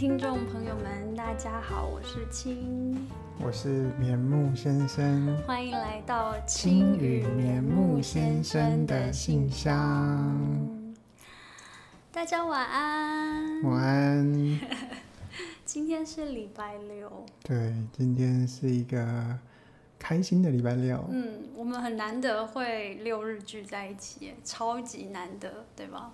听众朋友们，大家好，我是青，我是眠木先生，欢迎来到青与眠木先生的信箱。大家晚安，晚安。今天是礼拜六，对，今天是一个开心的礼拜六。嗯，我们很难得会六日聚在一起，超级难得，对吧？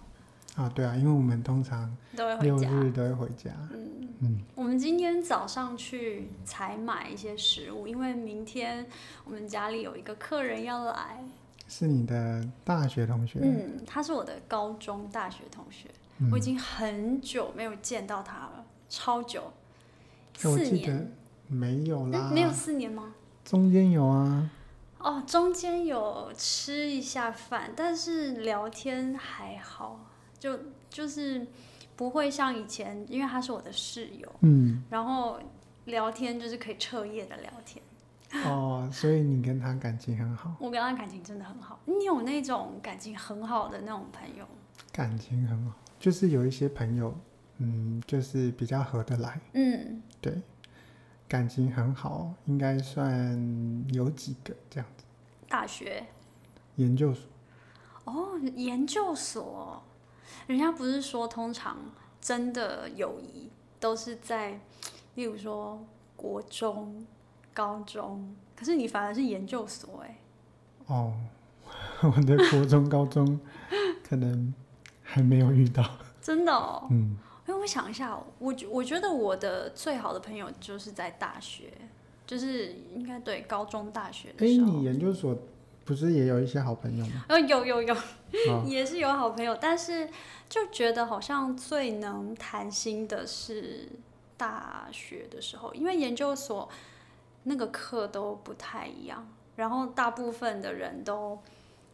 啊，对啊，因为我们通常六日都会回家。嗯嗯，我们今天早上去采买一些食物，因为明天我们家里有一个客人要来。是你的大学同学？嗯，他是我的高中大学同学，我已经很久没有见到他了，超久，4年。没有啦，没有4年吗？中间有啊。哦，中间有吃一下饭，但是聊天还好。就是不会像以前，因为他是我的室友，嗯，然后聊天就是可以彻夜的聊天。哦，所以你跟他感情很好？我跟他感情真的很好。你有那种感情很好的那种朋友？感情很好，就是有一些朋友，嗯，就是比较合得来，嗯，对，感情很好，应该算有几个这样子。大学？研究所？哦，研究所。人家不是说通常真的友谊都是在例如说国中高中，可是你反而是研究所。哎、欸。哦，我的国中高中可能还没有遇到。真的哦。嗯，因为我想一下，我觉得我的最好的朋友就是在大学，就是应该对高中大学的时候。哎、欸，你研究所不是也有一些好朋友吗？有、哦，也是有好朋友，但是就觉得好像最能谈心的是大学的时候，因为研究所那个课都不太一样，然后大部分的人都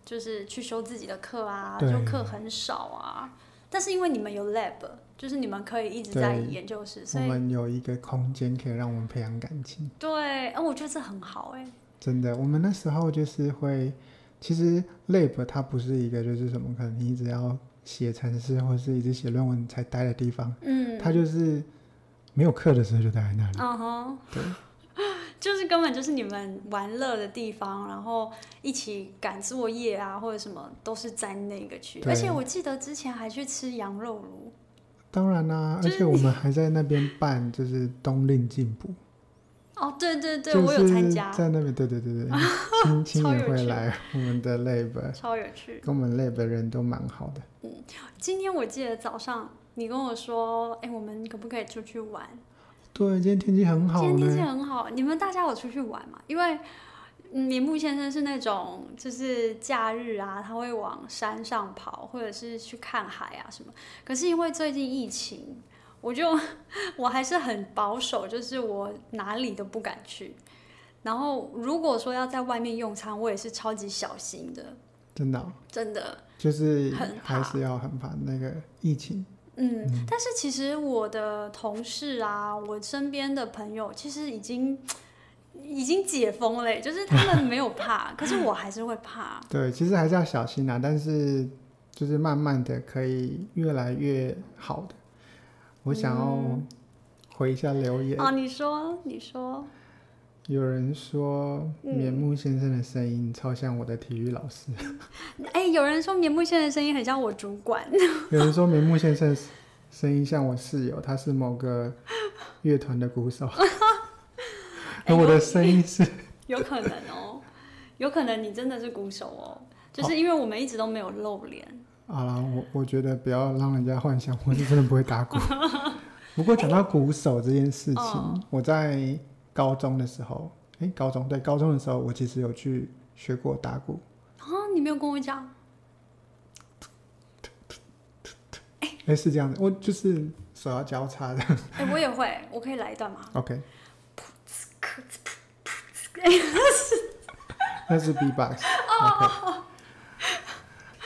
就是去修自己的课啊，就课很少啊。但是因为你们有 lab， 就是你们可以一直在研究室，所以我们有一个空间可以让我们培养感情。对，我觉得这很好。哎、欸。真的，我们那时候就是会，其实 lab 它不是一个就是什么可能你一直要写程式或是一直写论文才待的地方，嗯，它就是没有课的时候就待在那里，嗯，对，就是根本就是你们玩乐的地方，然后一起赶作业啊或者什么都是在那个区，而且我记得之前还去吃羊肉炉。当然啦、啊，而且我们还在那边办就是冬令进补。哦，对对对、就是、我有参加在那边，对对对对，青也会来我们的 lab， 超有趣，跟我们 lab 的人都蛮好的。嗯，今天我记得早上你跟我说，哎，我们可不可以出去玩？对，今天天气很好。今天天气很好，你们大家有出去玩吗？因为眠木先生是那种就是假日啊他会往山上跑或者是去看海啊什么，可是因为最近疫情，我还是很保守，就是我哪里都不敢去。然后如果说要在外面用餐，我也是超级小心的。真的、哦、真的，就是还是要很怕那个疫情。 嗯，但是其实我的同事啊我身边的朋友其实已经解封了，就是他们没有怕。可是我还是会怕。对，其实还是要小心啊，但是就是慢慢的可以越来越好的。我想要回一下留言、嗯、啊！你说，有人说眠木先生的声音超像我的体育老师。哎、有人说眠木先生的声音很像我主管。有人说眠木先生的声音像我室友，他是某个乐团的鼓手。而我的声音是有可能哦，有可能你真的是鼓手哦，就是因为我们一直都没有露脸。好啦，我觉得不要让人家幻想我是真的不会打鼓。不过讲到鼓手这件事情、我在高中的时候，高中的时候我其实有去学过打鼓。啊，你没有跟我讲。是这样子，我就是手要交叉的。我也会，我可以来一段吗 ？OK。那是 B-box。OK。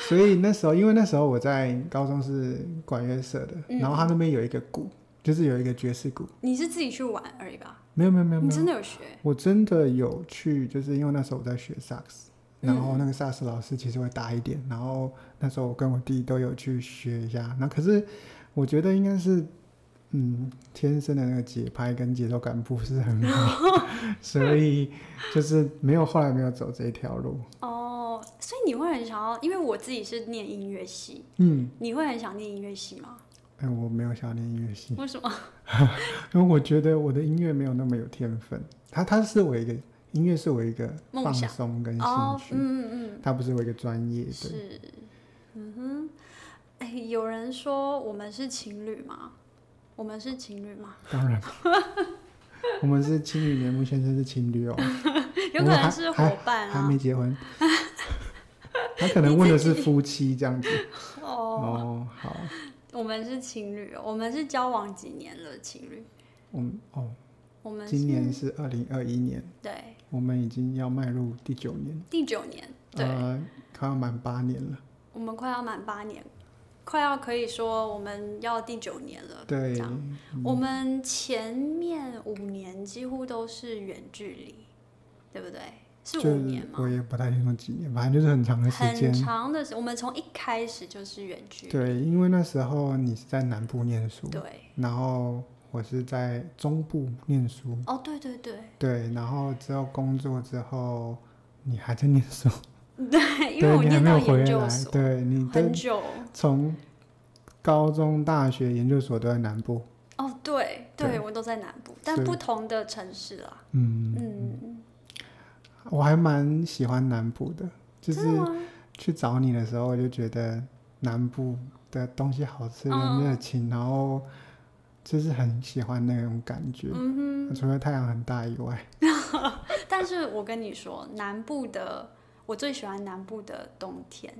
所以因为那时候我在高中是管乐社的、然后他那边有一个鼓，就是有一个爵士鼓。你是自己去玩而已吧？没有，你真的有学？我真的有去，就是因为那时候我在学萨克斯，然后那个萨克斯老师其实会大一点，然后那时候我跟我弟都有去学一下。那可是我觉得应该是天生的那个节拍跟节奏感不是很好，所以就是后来没有走这一条路。哦，所以你会很想要，因为我自己是念音乐系，你会很想念音乐系吗？我没有想要念音乐系。为什么？因为我觉得我的音乐没有那么有天分，它是我一个音乐是我一个放松跟兴趣，它不是我一个专业的。是，有人说我们是情侣吗？我们是情侣吗？当然，我们是情侣，连木先生是情侣哦，有可能是伙伴啊，还没结婚，他可能问的是夫妻这样子。哦，好，我们是情侣，我们是交往几年了？情侣，我们今年是2021年，对，我们已经要迈入第9年，第9年，对，快要满8年了，我们快要满8年。快要可以说我们要第9年了，对，这样我们前面5年几乎都是远距离，对不对？是5年吗？我也不太清楚几年，反正就是很长的时间，很长的时间。我们从一开始就是远距离，对，因为那时候你是在南部念书，对，然后我是在中部念书，哦，对对对，对，然后之后工作之后，你还在念书。对，因为我念到研究所，对，你很久，从高中、大学、研究所都在南部。哦，对，对，我都在南部，但不同的城市啦。我还蛮喜欢南部的，就是去找你的时候，我就觉得南部的东西好吃，很热情，然后就是很喜欢那种感觉。除了太阳很大以外，但是我跟你说，南部的。我最喜欢南部的冬天，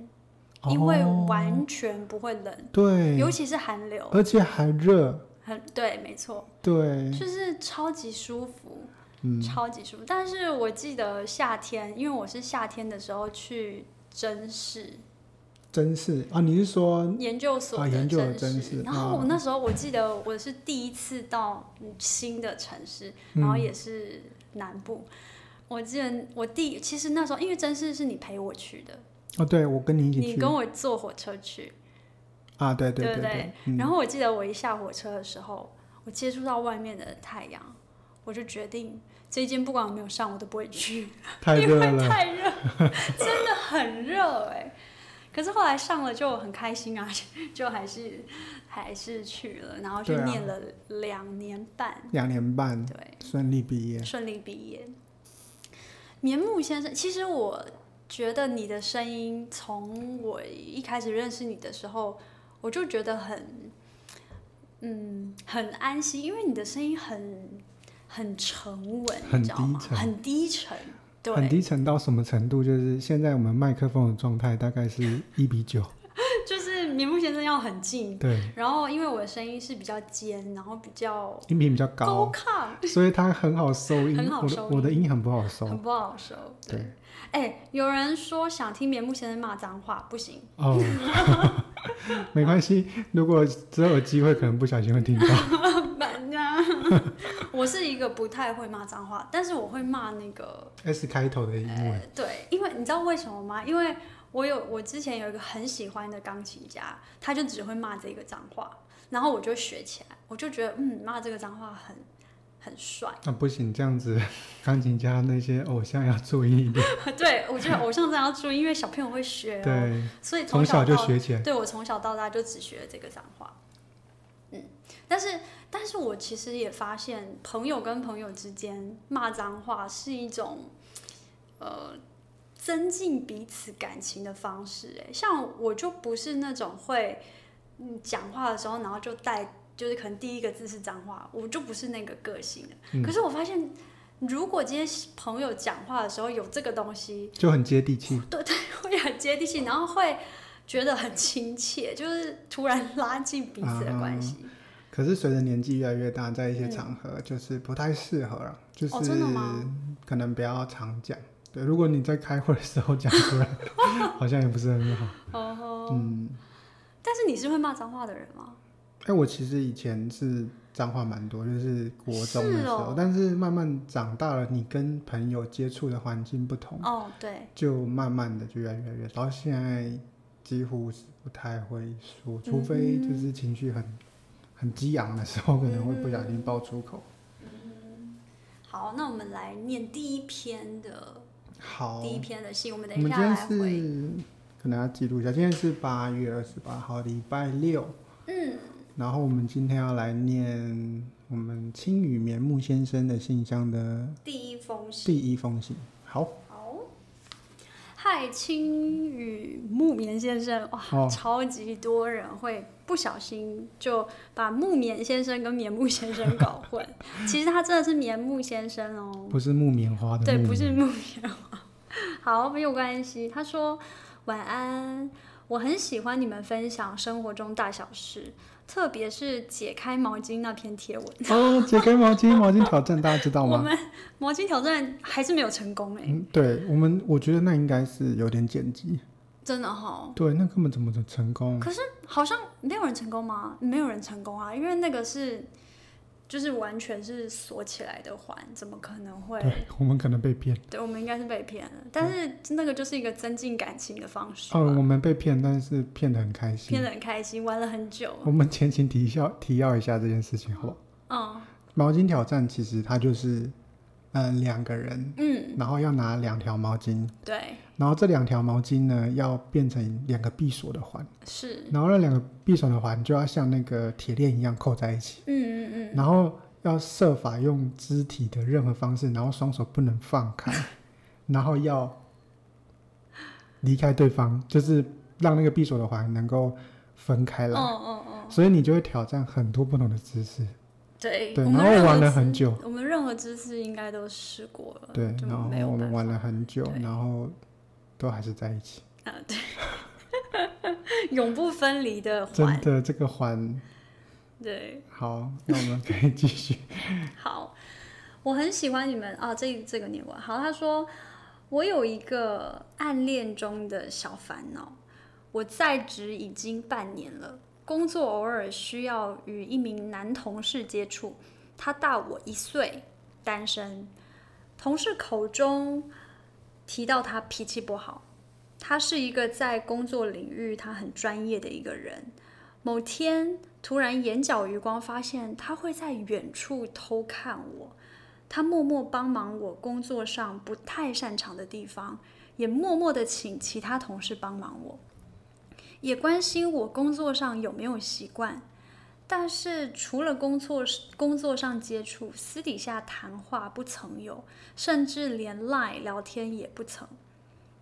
因为完全不会冷，对，尤其是寒流，而且还热，对，没错，对，就是超级舒服，超级舒服。但是我记得夏天，因为我是夏天的时候去甄试，甄试啊，你是说研究所的甄试？然后我那时候我记得我是第一次到新的城市，然后也是南部。我记得其实那时候因为真是你陪我去的哦，对，我跟你一起去，你跟我坐火车去啊，对对对对对。然后我记得我一下火车的时候，我接触到外面的太阳，我就决定这一间不管有没有上我都不会去，太热了，因为太热，真的很热哎。可是后来上了就很开心啊，就还是去了，然后就念了2年半，2年半，对，顺利毕业。棉木先生，其实我觉得你的声音，从我一开始认识你的时候，我就觉得很安心，因为你的声音很沉稳，很低沉，很低沉，对，很低沉到什么程度？就是现在我们麦克风的状态大概是1:9，就是棉木先生要很近，对。然后因为我的声音是比较尖，然后比较音频比较高亢，所以它很好收音，很好收音。我的音很不好收，很不好收。对，有人说想听棉木先生骂脏话，不行哦，没关系，如果之后有机会，可能不小心会听到。我是一个不太会骂脏话，但是我会骂那个 S 开头的英文。对，因为你知道为什么吗？因为我之前有一个很喜欢的钢琴家，他就只会骂这个脏话，然后我就学起来，我就觉得骂这个脏话很帅。那不行，这样子钢琴家那些偶像要注意一点。对，我觉得偶像真的要注意，因为小朋友会学，对，所以从小就学起来。对，我从小到大就只学了这个脏话。但是我其实也发现，朋友跟朋友之间骂脏话是一种，增进彼此感情的方式。像我就不是那种会讲话的时候，然后就就是可能第一个字是脏话，我就不是那个个性的。可是我发现，如果今天朋友讲话的时候有这个东西，就很接地气。对对，会很接地气，然后会觉得很亲切，就是突然拉近彼此的关系。可是随着年纪越来越大，在一些场合就是不太适合了，就是可能不要常讲。对，如果你在开会的时候讲出来，好像也不是很好。但是你是会骂脏话的人吗？我其实以前是脏话蛮多，就是国中的时候，但是慢慢长大了，你跟朋友接触的环境不同，哦，对，就慢慢的就越来越，到现在几乎是不太会说，除非就是情绪很很激昂的时候，可能会不小心爆粗口。嗯，好，那我们来念第一篇的。好，第一篇的信，我们等一下来回。我们今天是可能要记录一下，今天是8月28号，礼拜六。嗯。然后我们今天要来念我们青羽棉木先生的信箱的第一封信。好。嗨，青羽木棉先生，哇，超级多人会不小心就把木棉先生跟棉木先生搞混。其实他真的是棉木先生哦，不是木棉花的木棉。对，不是木棉花。好，没有关系。他说：“晚安，我很喜欢你们分享生活中大小事，特别是解开毛巾那篇贴文。”哦，解开毛巾，毛巾挑战大家知道吗？我们毛巾挑战还是没有成功哎、欸嗯。对我们，我觉得那应该是有点剪辑。真的哈、哦？对，那根本怎么成功？可是好像没有人成功吗？没有人成功啊，因为那个是就是完全是锁起来的环，怎么可能会？对，我们可能被骗。对，我们应该是被骗了，但是那个就是一个增进感情的方式。哦，我们被骗，但是骗得很开心。骗得很开心，玩了很久。我们前情提要一下这件事情，好不好？嗯。毛巾挑战其实它就是。两个人，嗯，然后要拿2条毛巾，对，然后这2条毛巾呢要变成2个闭锁的环，是，然后那2个闭锁的环就要像那个铁链一样扣在一起，嗯嗯嗯，然后要设法用肢体的任何方式，然后双手不能放开，然后要离开对方，就是让那个闭锁的环能够分开来，哦哦哦，所以你就会挑战很多不同的姿势。对，然后玩了很久，我们任何姿势应该都试过了，对，然后我们玩了很久，然后都还是在一起啊，对，永不分离的环，真的这个环，对，好，那我们可以继续。好，我很喜欢你们啊，这个念完，好，他说我有一个暗恋中的小烦恼，我在职已经半年了。工作偶尔需要与一名男同事接触，他大我1岁，单身。同事口中提到他脾气不好，他是一个在工作领域他很专业的一个人。某天突然眼角余光发现他会在远处偷看我，他默默帮忙我工作上不太擅长的地方，也默默的请其他同事帮忙我。也关心我工作上有没有习惯，但是除了工作上接触，私底下谈话不曾有，甚至连 LINE 聊天也不曾。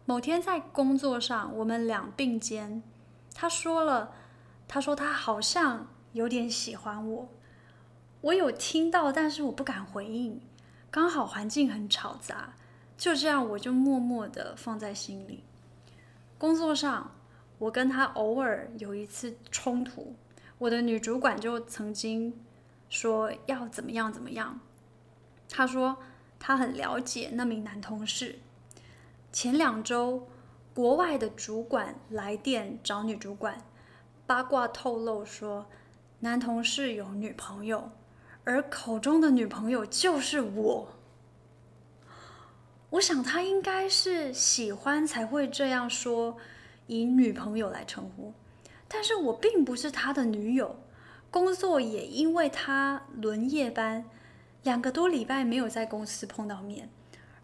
某天在工作上，我们俩并肩，他说他好像有点喜欢我，我有听到，但是我不敢回应，刚好环境很吵杂，就这样我就默默的放在心里。工作上我跟他偶尔有一次冲突，我的女主管就曾经说要怎么样怎么样。她说她很了解那名男同事。前2周，国外的主管来电找女主管，八卦透露说男同事有女朋友，而口中的女朋友就是我。我想他应该是喜欢才会这样说，以女朋友来称呼，但是我并不是他的女友，工作也因为他轮夜班，2个多礼拜没有在公司碰到面，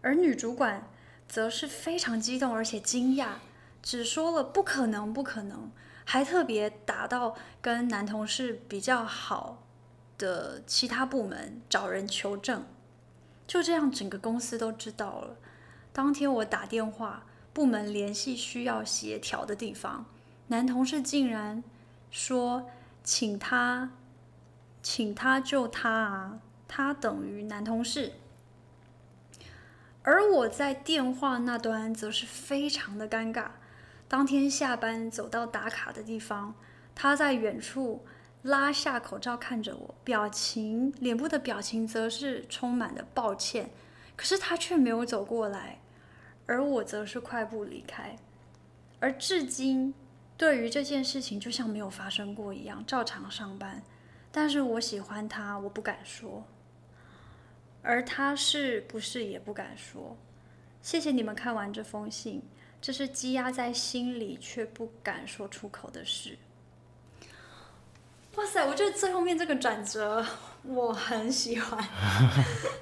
而女主管则是非常激动而且惊讶，只说了不可能不可能，还特别打到跟男同事比较好的其他部门找人求证，就这样整个公司都知道了。当天我打电话部门联系需要协调的地方，男同事竟然说请他救他啊，他等于男同事。而我在电话那端则是非常的尴尬。当天下班走到打卡的地方，他在远处拉下口罩看着我，脸部的表情则是充满了抱歉，可是他却没有走过来，而我则是快步离开，而至今对于这件事情就像没有发生过一样，照常上班。但是我喜欢他，我不敢说，而他是不是也不敢说。谢谢你们看完这封信，这是积压在心里却不敢说出口的事。哇塞，我觉得最后面这个转折我很喜欢，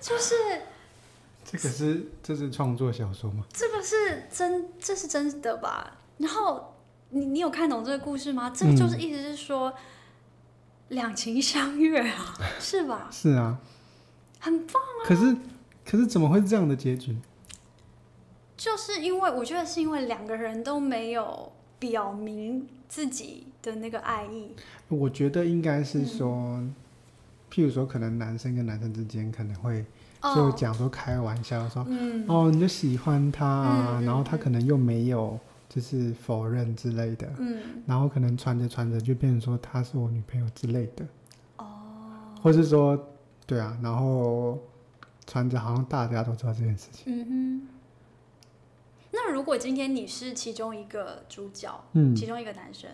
就是这是创作小说吗？这是真的吧？然后你有看懂这个故事吗？这就是意思是说、两情相悦啊，是吧？是啊，很棒啊。可是怎么会是这样的结局？就是因为我觉得是因为两个人都没有表明自己的那个爱意。我觉得应该是说、譬如说可能男生跟男生之间可能会就讲说开玩笑说、你就喜欢他啊，然后他可能又没有就是否认之类的，然后可能传着就变成说她是我女朋友之类的，或是说对啊，然后传着好像大家都知道这件事情。那如果今天你是其中一个主角，其中一个男生，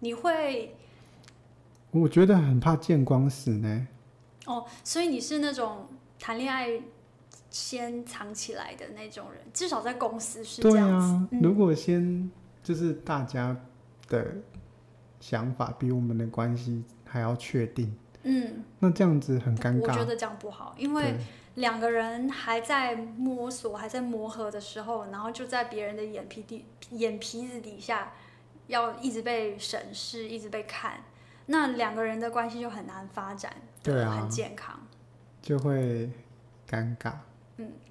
你会？我觉得很怕见光死呢。所以你是那种谈恋爱先藏起来的那种人，至少在公司是这样子。对啊，如果先就是大家的想法比我们的关系还要确定，那这样子很尴尬。我觉得这样不好，因为两个人还在摸索、还在磨合的时候，然后就在别人的眼皮子底下，要一直被审视、一直被看，那两个人的关系就很难发展，对啊，很健康，就会尴尬。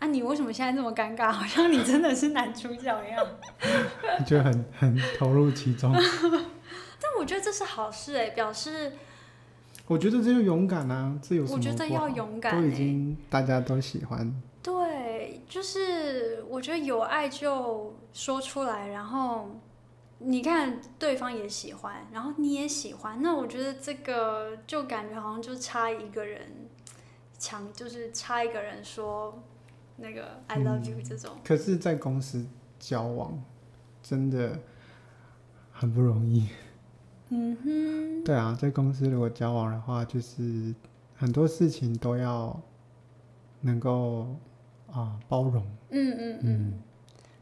你为什么现在这么尴尬？好像你真的是男主角一样，就很投入其中。但我觉得这是好事哎，表示我觉得这就勇敢啊，这有什么不好？我觉得要勇敢，都已经大家都喜欢。对，就是我觉得有爱就说出来，然后你看对方也喜欢，然后你也喜欢，那我觉得这个就感觉好像就差一个人。就是差一个人说那个 I love you 这种，可是在公司交往真的很不容易。对啊，在公司如果交往的话，就是很多事情都要能够包容。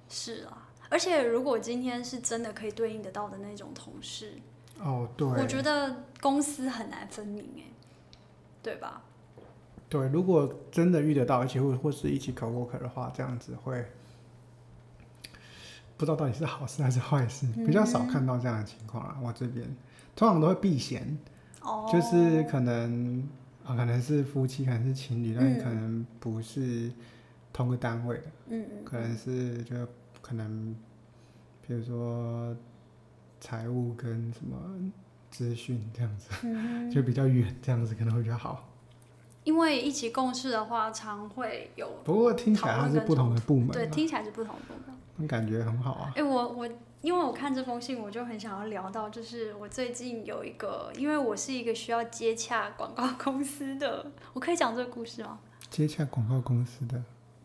是啊，而且如果今天是真的可以对应得到的那种同事，对，我觉得公司很难分明哎，对吧？对，如果真的遇得到，而且或是一起 co-worker 的话，这样子会不知道到底是好事还是坏事，比较少看到这样的情况啦。我这边通常都会避嫌，就是可能是夫妻，可能是情侣，但可能不是同个单位的，可能是就可能比如说财务跟什么资讯这样子，就比较远，这样子可能会比较好。因为一起共事的话，常会有。不过听起来它是不同的部门。对，听起来是不同的部门。那感觉很好啊。我因为我看这封信，我就很想要聊到，就是我最近有一个，因为我是一个需要接洽广告公司的，我可以讲这个故事吗？接洽广告公司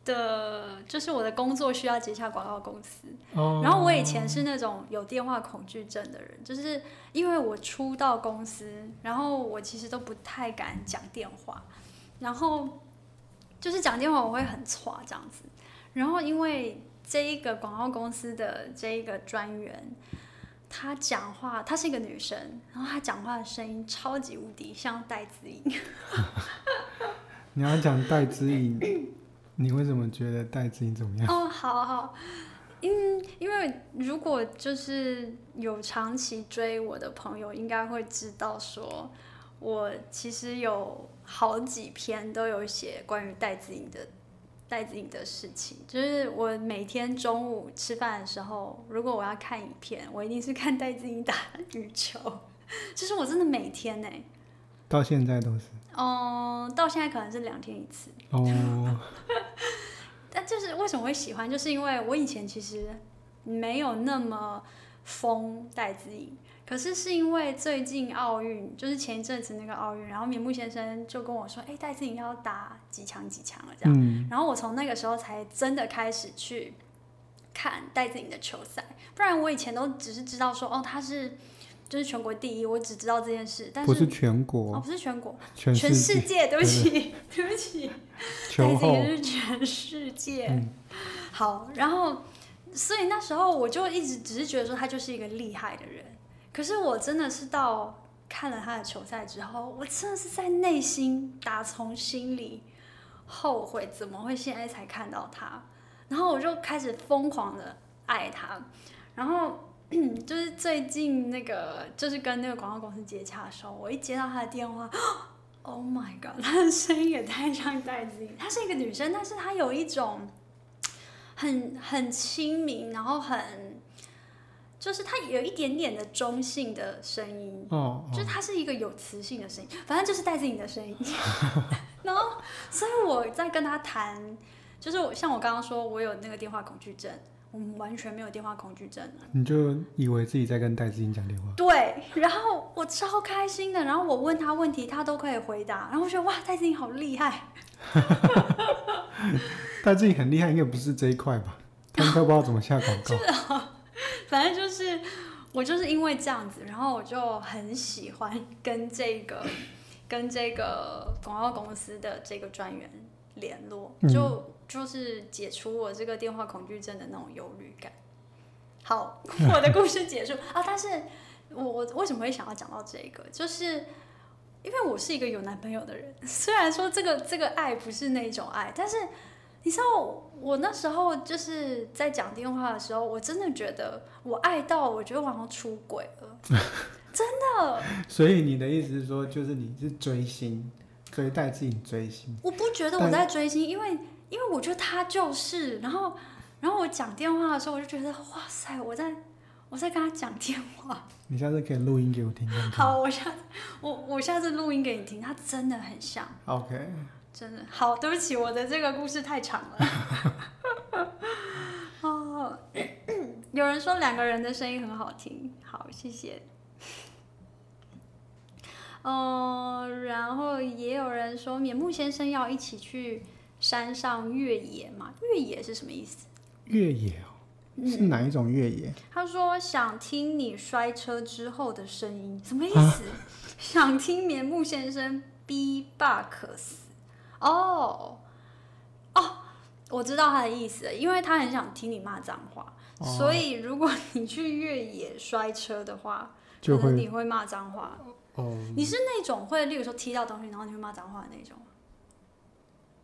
的就是我的工作需要接洽广告公司。然后我以前是那种有电话恐惧症的人，就是因为我初到公司，然后我其实都不太敢讲电话。然后就是讲电话我会很挫这样子，然后因为这一个广告公司的这一个专员，她讲话，她是一个女生，然后她讲话的声音超级无敌像戴资颖。你要讲戴资颖，你为什么觉得戴资颖怎么样？好，因为如果就是有长期追我的朋友，应该会知道说。我其实有好几篇都有写关于戴资颖的事情，就是我每天中午吃饭的时候，如果我要看影片，我一定是看戴资颖打羽球，就是我真的每天呢，到现在都是，到现在可能是2天一次但就是为什么会喜欢，就是因为我以前其实没有那么疯戴资颖。可是是因为最近奥运，就是前一阵子那个奥运，然后棉木先生就跟我说，戴资颖要打几强了这样，然后我从那个时候才真的开始去看戴资颖的球赛，不然我以前都只是知道说他是就是全国第一，我只知道这件事，但是不是全国，全世界，对不起，戴资颖是全世界。好，然后所以那时候我就一直只是觉得说他就是一个厉害的人。可是我真的是到看了他的球赛之后，我真的是在内心打从心里后悔，怎么会现在才看到他？然后我就开始疯狂的爱他，然后。就是最近那个，就是跟那个广告公司接洽的时候，我一接到她的电话 ，Oh my god， 她的声音也太像戴资颖。她是一个女生，但是她有一种很亲民，然后很就是她有一点点的中性的声音， 就是她是一个有磁性的声音，反正就是戴资颖的声音。然后，所以我在跟她谈，就是像我刚刚说，我有那个电话恐惧症。我们完全没有电话恐惧症，你就以为自己在跟戴资颖讲电话。对，然后我超开心的，然后我问他问题，他都可以回答，然后我觉得哇，戴资颖好厉害。戴资颖很厉害，应该不是这一块吧？他们都不知道怎么下广告。是啊，反正就是我就是因为这样子，然后我就很喜欢跟这个广告公司的这个专员联络，就是解除我这个电话恐惧症的那种忧虑感。好，我的故事结束啊！但是我为什么会想要讲到这个，就是因为我是一个有男朋友的人。虽然说这个爱不是那种爱，但是你知道我那时候就是在讲电话的时候，我真的觉得我爱到我觉得我好像出轨了，真的。所以你的意思是说，就是你是追星，所以戴资颖追星？我不觉得我在追星，因为我觉得他就是，然后我讲电话的时候，我就觉得哇塞，我在跟他讲电话。你下次可以录音给我听看看。好，我下次录音给你听，他真的很像。OK， 真的好，对不起，我的这个故事太长了。哦，有人说两个人的声音很好听，好，谢谢。然后也有人说免木先生要一起去。山上越野嘛，越野是什么意思？越野哦，是哪一种越野？他说想听你摔车之后的声音，什么意思？啊、想听棉木先生逼爸可死哦哦，我知道他的意思了，因为他很想听你骂脏话，哦、所以如果你去越野摔车的话，就可能你会骂脏话。哦，你是那种会，例如说踢到东西，然后你会骂脏话的那种。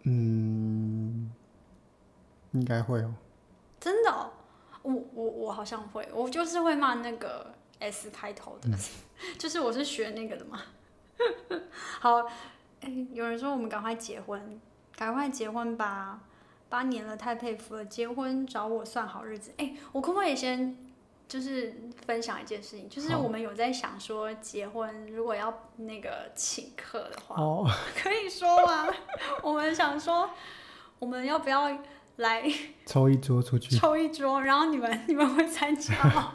嗯，应该会哦。真的哦，我好像会，我就是会骂那个 S 开头的，就是我是学那个的嘛。好，有人说我们赶快结婚，赶快结婚吧，8年了，太佩服了，结婚找我算好日子。我可不可以先就是分享一件事情，就是我们有在想说结婚如果要那个请客的话，可以说吗？我们想说我们要不要来抽一桌出去，抽一桌，然后你们会参加吗？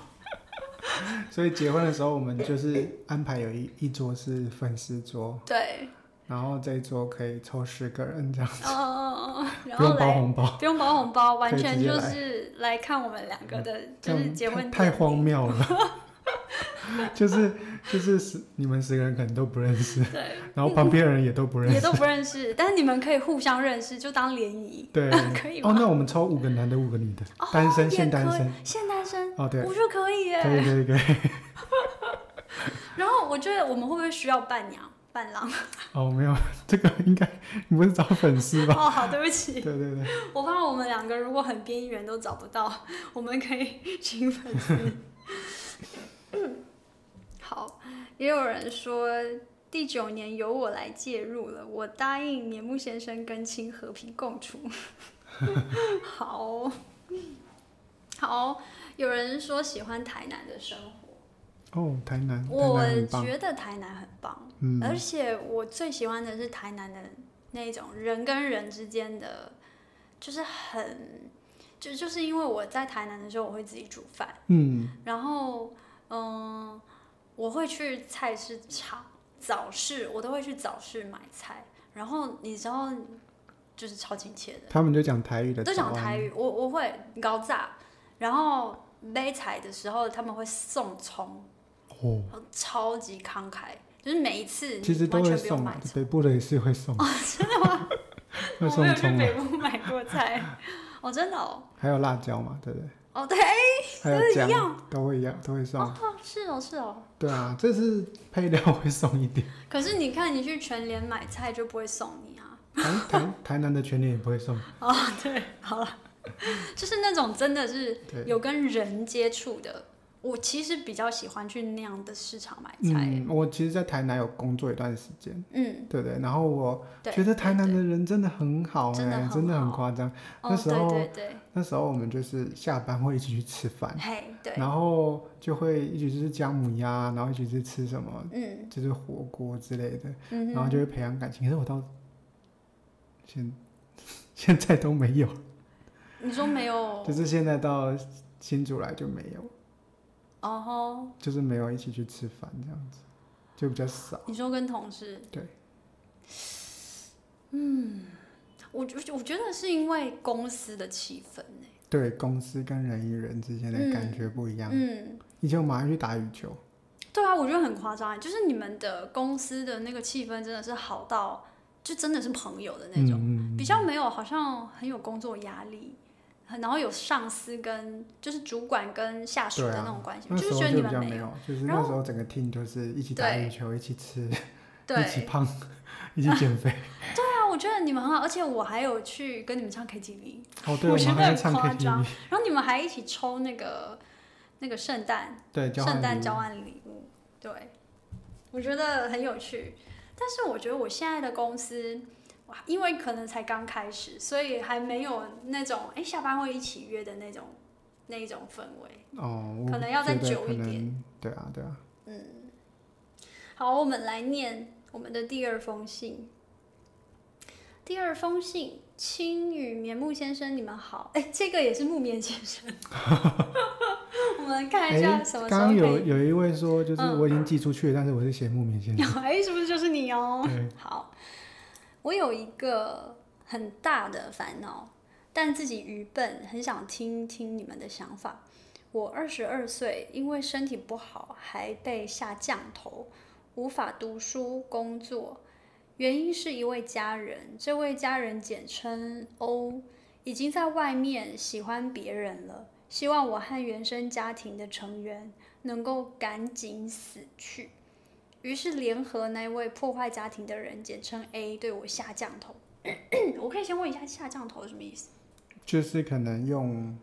所以结婚的时候我们就是安排有一桌是粉丝桌，对，然后这一桌可以抽10个人这样子，然后不用包红包，不用包红包，完全就是来看我们两个的，就是结婚。太荒谬了，就是你们10个人可能都不认识，对，然后旁边的人也都不认识，也都不认识，但是你们可以互相认识，就当联谊，对，可以吗？哦，那我们抽5个男的，5个女的，单身现单身，现单身，哦对，我说可以耶，可以。然后我觉得我们会不会需要伴娘？伴郎哦，没有，这个应该你不是找粉丝吧？哦，好，对不起。对，我怕我们两个如果很边缘都找不到，我们可以请粉丝。好，也有人说第9年由我来介入了，我答应棉木先生跟亲和平共处。好，有人说喜欢台南的生活。哦，台南我觉得台南很棒，而且我最喜欢的是台南的那一种人跟人之间的，就是很就是因为我在台南的时候，我会自己煮饭，然后我会去菜市场早市，我都会去早市买菜，然后你知道就是超亲切的，他们就讲台语的，都讲台语，我会搞炸，然后买菜的时候他们会送葱。超级慷慨，就是每一次其实都会送，北部的也是会送。哦，真的吗？我没有去北部买过菜。哦，真的哦。还有辣椒嘛，对不对？哦，对，还有姜都会送。哦，是哦，是哦。对啊，这次配料会送一点。可是你看，你去全联买菜就不会送你啊。台南的全联也不会送。哦，对，好了，就是那种真的是有跟人接触的。我其实比较喜欢去那样的市场买菜。嗯，我其实在台南有工作一段时间，嗯，对对。然后我觉得台南的人真的很好，欸，真的很夸张。哦，那时候对，那时候我们就是下班会一起去吃饭，对，然后就会一起去吃姜母鸭，然后一起去吃什么，嗯，就是火锅之类的，嗯，然后就会培养感情。可是我到现在都没有。你说没有？就是现在到新竹来就没有。哦，就是没有一起去吃饭这样子，就比较少。你说跟同事？对，嗯，我觉得是因为公司的气氛，欸，对，公司跟人与人之间的感觉不一样。嗯，以前我马上去打羽球。对啊，我觉得很夸张，就是你们的公司的那个气氛真的是好到，就真的是朋友的那种，比较没有好像很有工作压力。然后有上司跟就是主管跟下属的那种关系，啊，就是觉得你们没有，就是那时候整个 team 就是一起打羽球，一起吃，对，一起胖，一起减肥。对啊，我觉得你们很好，而且我还有去跟你们唱 KTV，哦，对，我觉得很夸张。然后你们还一起抽那个圣诞交换礼物，对，我觉得很有趣。但是我觉得我现在的公司，因为可能才刚开始，所以还没有那种下班会一起约的那种氛围。哦，可能要再久一点。对啊，对啊。嗯，好，我们来念我们的第二封信。第二封信，青与棉木先生，你们好。这个也是木棉先生。我们看一下什么时候。刚刚有一位说，就是我已经寄出去了，但是我是写木棉先生。是不是就是你哦？对，好。我有一个很大的烦恼，但自己愚笨，很想听听你们的想法。我22岁，因为身体不好，还被下降头，无法读书、工作。原因是一位家人，这位家人简称 O， 已经在外面喜欢别人了。希望我和原生家庭的成员能够赶紧死去。于是联合那位破坏家庭的人，简称 A， 对我下降头。我可以先问一下下降头是什么意思？就是可能用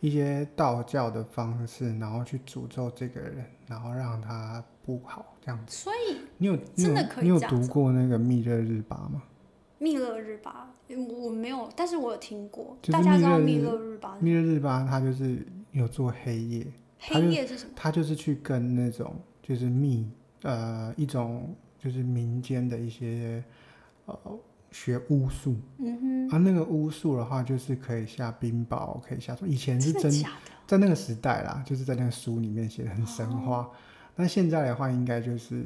一些道教的方式，然后去诅咒这个人，然后让他不好这样子。所以你有读过那个密勒日巴吗？密勒日巴我没有，但是我有听过。就是，大家知道密勒日巴？密勒日巴他就是有做黑夜。黑夜是什么？他就是去跟那种，就是一种就是民间的一些学巫术，那个巫术的话就是可以下冰雹，可以下以前是真的假的，在那个时代啦，就是在那个书里面写的很神话。那现在的话，应该就是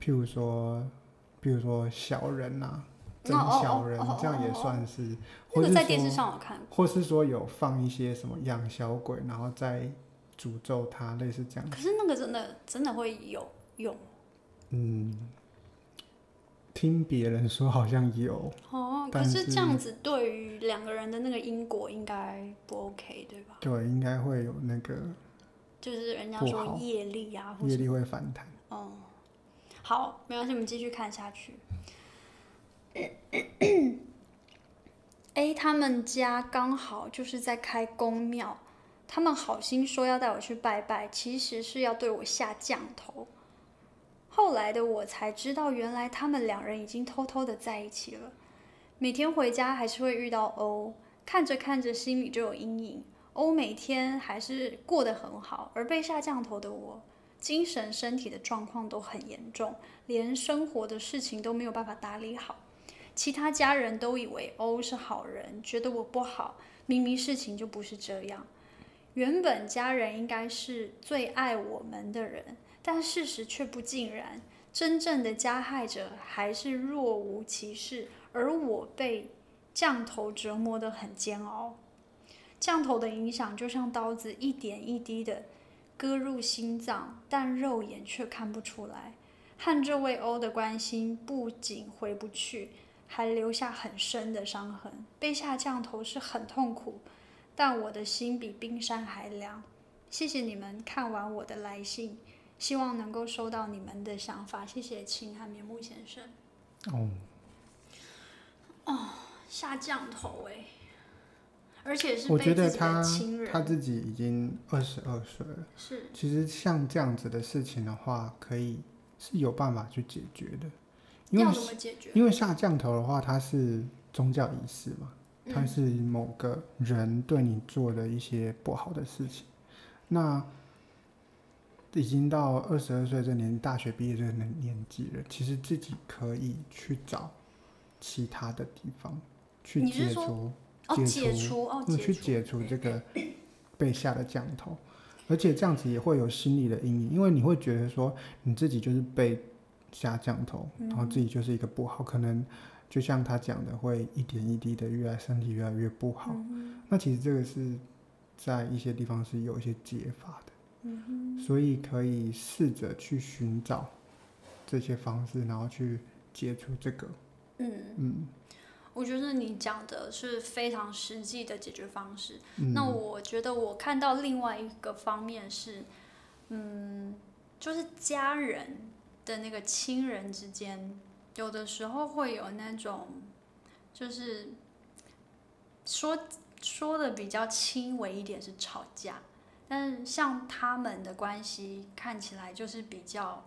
譬如说小人啊，真小人，这样也算是，或者在电视上有看过，或是说有放一些什么养小鬼，然后再诅咒他，类似这样。可是那个真的会有用？听别人说好像有。可是这样子对于两个人的那个因果应该不 OK， 对吧？对，应该会有那个，就是人家说业力啊，业力会反弹。好，没关系，我们继续看下去。A 他们家刚好就是在开公庙。他们好心说要带我去拜拜，其实是要对我下降头。后来的我才知道，原来他们两人已经偷偷的在一起了。每天回家还是会遇到 O， 看着看着心里就有阴影。O 每天还是过得很好，而被下降头的我，精神、身体的状况都很严重，连生活的事情都没有办法打理好。其他家人都以为 O 是好人，觉得我不好，明明事情就不是这样。原本家人应该是最爱我们的人，但事实却不尽然，真正的加害者还是若无其事，而我被降头折磨得很煎熬。降头的影响就像刀子一点一滴的割入心脏，但肉眼却看不出来。和这位欧的关系不仅回不去，还留下很深的伤痕。被下降头是很痛苦但我的心比冰山还凉。谢谢你们看完我的来信，希望能够收到你们的想法。谢谢秦和棉木先生。哦，哦，下降头哎，而且是被自己的亲人。我觉得他自己已经22岁了，是。其实像这样子的事情的话，可以是有办法去解决的。要怎么解决？因为下降头的话，它是宗教仪式嘛，它是某个人对你做的一些不好的事情。那已经到22岁这年，大学毕业这个年纪了，其实自己可以去找其他的地方去解除，去解除这个被下的降头，而且这样子也会有心理的阴影，因为你会觉得说你自己就是被下降头，然后自己就是一个不好，可能就像他讲的，会一点一滴的身体越来越不好。那其实这个是在一些地方是有一些解法的。所以可以试着去寻找这些方式，然后去解除这个。我觉得你讲的是非常实际的解决方式。那我觉得我看到另外一个方面是，就是家人的那个亲人之间，有的时候会有那种，就是说的比较轻微一点是吵架。但是像他们的关系看起来就是比较，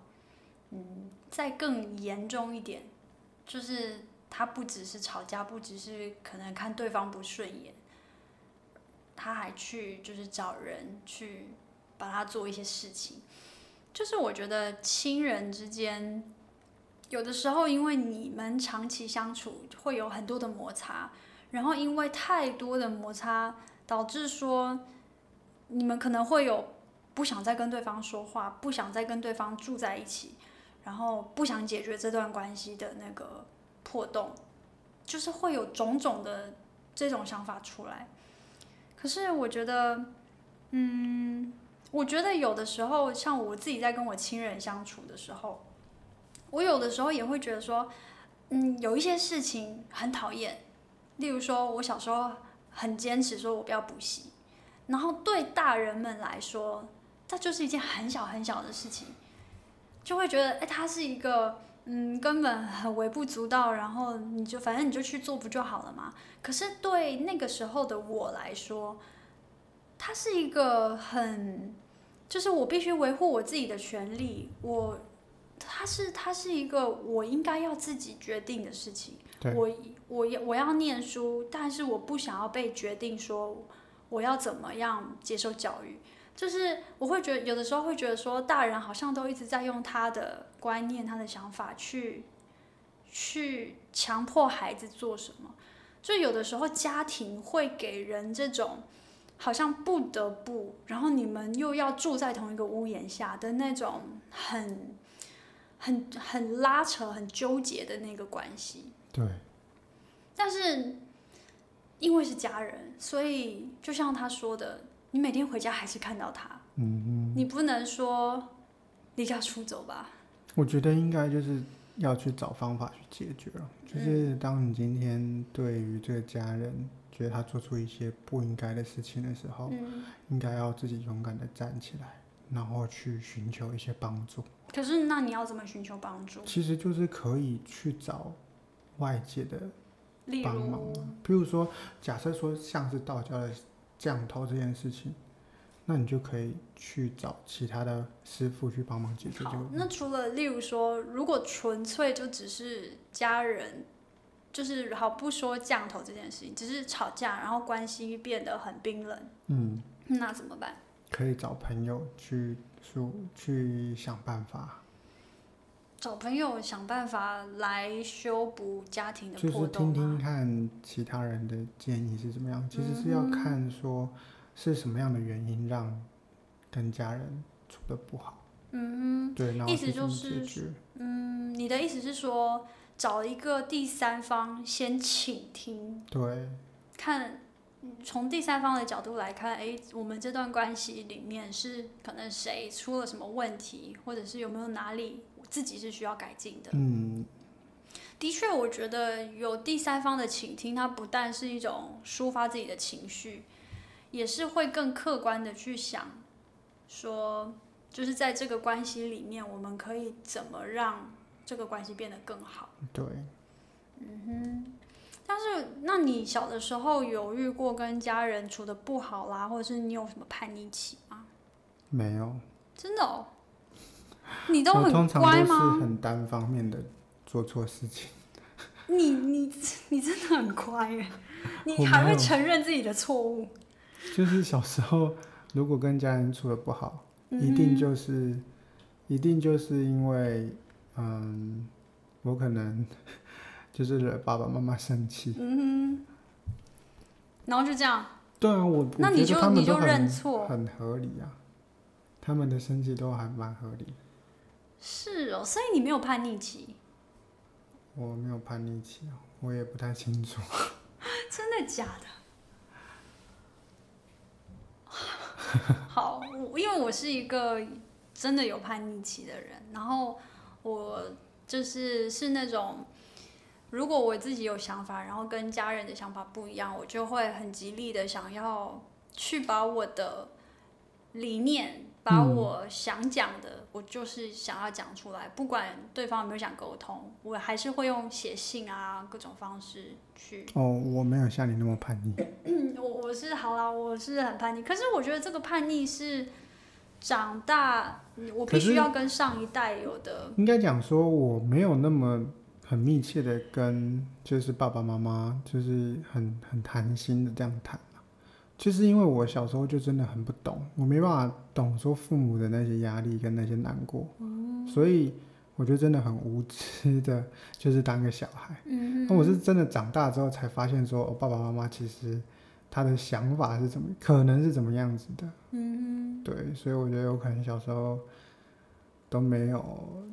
再更严重一点，就是他不只是吵架，不只是可能看对方不顺眼，他还去就是找人去把他做一些事情。就是我觉得亲人之间，有的时候因为你们长期相处会有很多的摩擦，然后因为太多的摩擦导致说，你们可能会有不想再跟对方说话，不想再跟对方住在一起，然后不想解决这段关系的那个破洞，就是会有种种的这种想法出来。可是我觉得，我觉得有的时候，像我自己在跟我亲人相处的时候，我有的时候也会觉得说，有一些事情很讨厌，例如说我小时候很坚持说我不要补习。然后对大人们来说，这就是一件很小很小的事情，就会觉得，它是一个，根本很微不足道，然后反正你就去做不就好了嘛。可是对那个时候的我来说，它是一个很，就是我必须维护我自己的权利，它是一个我应该要自己决定的事情。我要念书，但是我不想要被决定说我要怎么样接受教育。就是我会觉得有的时候会觉得说，大人好像都一直在用他的观念、他的想法去强迫孩子做什么。就有的时候家庭会给人这种好像不得不，然后你们又要住在同一个屋檐下的那种很拉扯、很纠结的那个关系。对，但是因为是家人，所以就像他说的，你每天回家还是看到他。你不能说离家出走吧。我觉得应该就是要去找方法去解决了。就是当你今天对于这个家人觉得他做出一些不应该的事情的时候，应该要自己勇敢的站起来，然后去寻求一些帮助。可是那你要怎么寻求帮助？其实就是可以去找外界的帮忙，譬如说，假设说像是道教的降头这件事情，那你就可以去找其他的师傅去帮忙解决这个问题。那除了例如说，如果纯粹就只是家人，就是好不说降头这件事情，只是吵架，然后关系变得很冰冷，那怎么办？可以找朋友去想办法。找朋友想办法来修补家庭的破洞，就是听听看其他人的建议是怎么样。其实是要看说是什么样的原因让跟家人处得不好。对，然后去解决。你的意思是说找一个第三方先倾听，对，看从第三方的角度来看，我们这段关系里面是可能谁出了什么问题，或者是有没有哪里自己是需要改进的。的确，我觉得有第三方的倾听，它不但是一种抒发自己的情绪，也是会更客观的去想说，就是在这个关系里面我们可以怎么让这个关系变得更好。对，嗯哼。但是那你小的时候有遇过跟家人处得不好啦，或者是你有什么叛逆期吗？没有。真的哦？你都很乖吗？我通常都是很单方面的做错事情。你真的很乖耶，你还会承认自己的错误。就是小时候如果跟家人处得不好，一定就是因为我可能就是惹爸爸妈妈生气，然后就这样。对啊，那你就认错，很合理啊，他们的生气都还蛮合理。是哦，所以你没有叛逆期？我没有叛逆期，我也不太清楚。真的假的？好，因为我是一个真的有叛逆期的人，然后我就是那种，如果我自己有想法，然后跟家人的想法不一样，我就会很极力的想要去把我的理念，把我想讲的，我就是想要讲出来，不管对方有没有想沟通，我还是会用写信啊各种方式去。哦，我没有像你那么叛逆。我是好啦，我是很叛逆，可是我觉得这个叛逆是长大我必须要跟上一代有的。应该讲说我没有那么很密切的跟就是爸爸妈妈就是很谈心的这样谈，就是因为我小时候就真的很不懂，我没办法懂说父母的那些压力跟那些难过，所以我就真的很无知的就是当个小孩。那我是真的长大之后才发现说，爸爸妈妈其实他的想法是可能是怎么样子的。对，所以我觉得我可能小时候都没有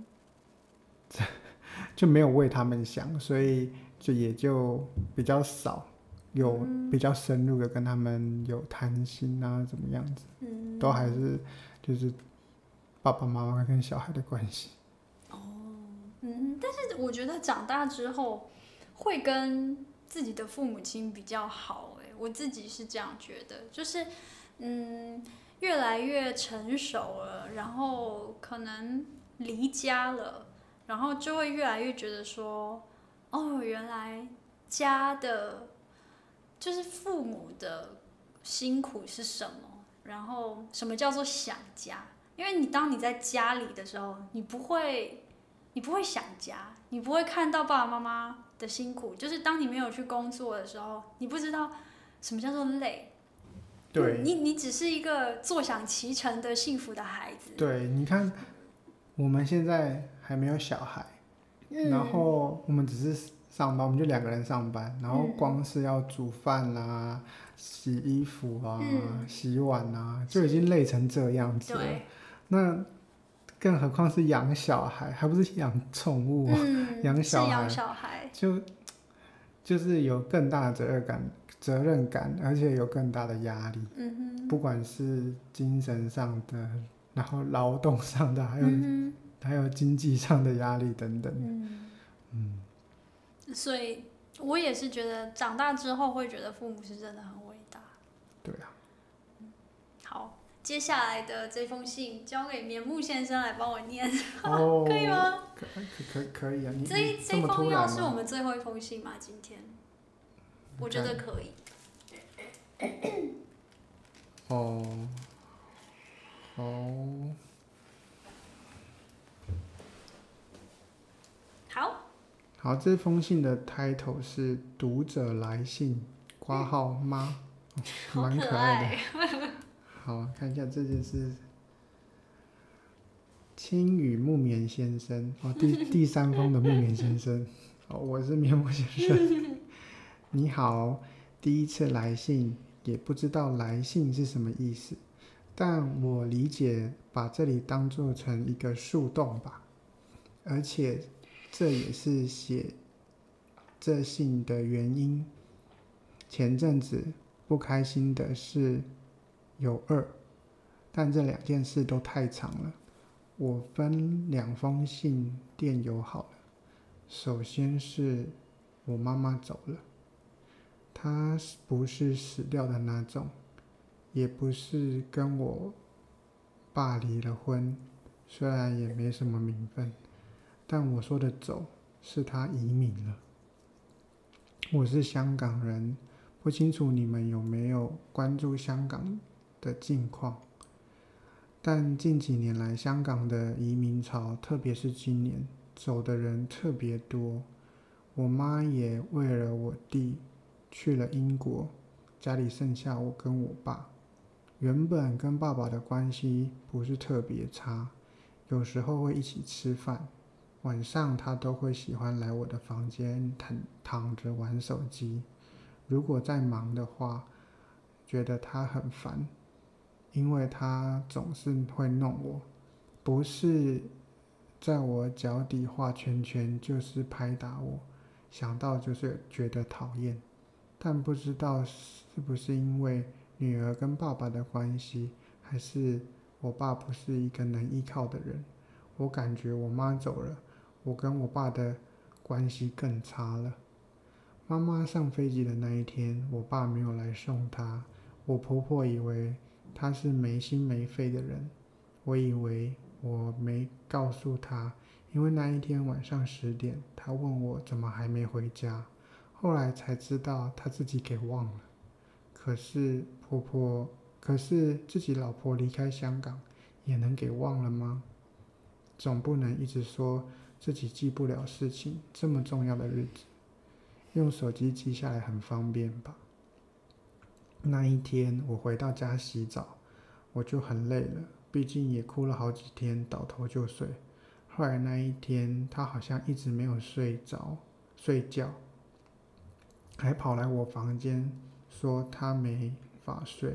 就没有为他们想，所以就也就比较少有比较深入的跟他们有谈心啊怎么样子，都还是就是爸爸妈妈跟小孩的关系。哦，但是我觉得长大之后会跟自己的父母亲比较好，我自己是这样觉得，就是越来越成熟了，然后可能离家了，然后就会越来越觉得说，哦，原来家的就是父母的辛苦是什么，然后什么叫做想家，因为当你在家里的时候，你不会想家，你不会看到爸爸妈妈的辛苦，就是当你没有去工作的时候，你不知道什么叫做累。对，你只是一个坐享其成的幸福的孩子。对，你看我们现在还没有小孩，然后我们只是上班，我们就两个人上班，然后光是要煮饭啊、洗衣服啊、洗碗啊，就已经累成这样子了。那更何况是养小孩，还不是养宠物啊？养小孩就是有更大的责任感，而且有更大的压力。不管是精神上的，然后劳动上的，还有经济上的压力等等。所以我也是觉得长大之后会觉得父母是真的很伟大。对啊。好，接下来的这封信交给棉木先生来帮我念。哦，可以吗？可以啊。这封要是我们最后一封信吗？今天我觉得可以。好，这封信的 title 是读者来信括号妈，蛮可爱的。好，看一下这件事。青羽木棉先生，第三封的木棉先生。我是棉木先生。你好，第一次来信，也不知道来信是什么意思，但我理解把这里当作成一个树洞吧，而且这也是写这信的原因。前阵子不开心的事有2，但这两件事都太长了，我分两封信电邮好了。首先是我妈妈走了，她不是死掉的那种，也不是跟我爸离了婚，虽然也没什么名分，但我说的走是他移民了。我是香港人，不清楚你们有没有关注香港的近况，但近几年来香港的移民潮，特别是今年走的人特别多。我妈也为了我弟去了英国，家里剩下我跟我爸。原本跟爸爸的关系不是特别差，有时候会一起吃饭，晚上他都会喜欢来我的房间躺着玩手机。如果在忙的话，觉得他很烦，因为他总是会弄我，不是在我脚底画圈圈，就是拍打我，想到就是觉得讨厌。但不知道是不是因为女儿跟爸爸的关系，还是我爸不是一个能依靠的人，我感觉我妈走了，我跟我爸的关系更差了。妈妈上飞机的那一天，我爸没有来送她，我婆婆以为她是没心没肺的人，我以为我没告诉他，因为那一天晚上10点，他问我怎么还没回家，后来才知道他自己给忘了。可是自己老婆离开香港也能给忘了吗？总不能一直说自己记不了事情，这么重要的日子，用手机记下来很方便吧。那一天我回到家洗澡，我就很累了。毕竟也哭了好几天，倒头就睡。后来那一天，他好像一直没有睡觉，还跑来我房间说他没法睡。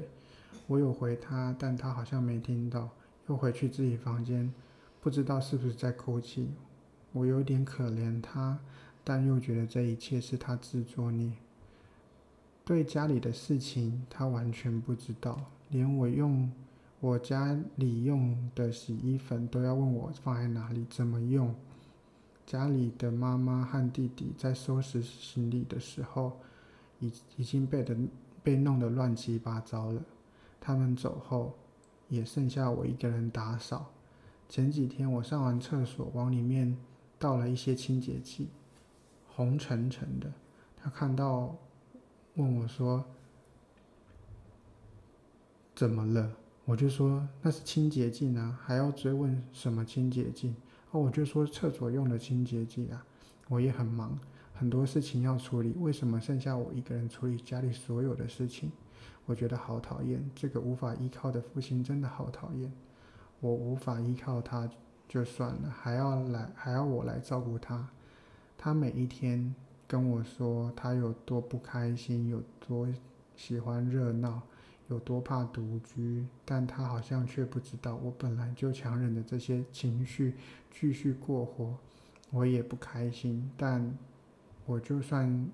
我有回他，但他好像没听到，又回去自己房间，不知道是不是在哭泣。我有点可怜他，但又觉得这一切是他自作孽。对家里的事情，他完全不知道，连我家里用的洗衣粉都要问我放在哪里，怎么用。家里的妈妈和弟弟在收拾行李的时候，已经被弄得乱七八糟了。他们走后，也剩下我一个人打扫。前几天我上完厕所，往里面倒了一些清洁剂，红橙橙的。他看到，问我说：“怎么了？”我就说那是清洁剂啊，还要追问什么清洁剂？我就说厕所用的清洁剂啊。我也很忙，很多事情要处理，为什么剩下我一个人处理家里所有的事情？我觉得好讨厌，这个无法依靠的父亲真的好讨厌。我无法依靠他就算了，还要我来照顾他。他每一天跟我说他有多不开心，有多喜欢热闹，有多怕独居，但他好像却不知道，我本来就强忍着这些情绪继续过活。我也不开心，但我就算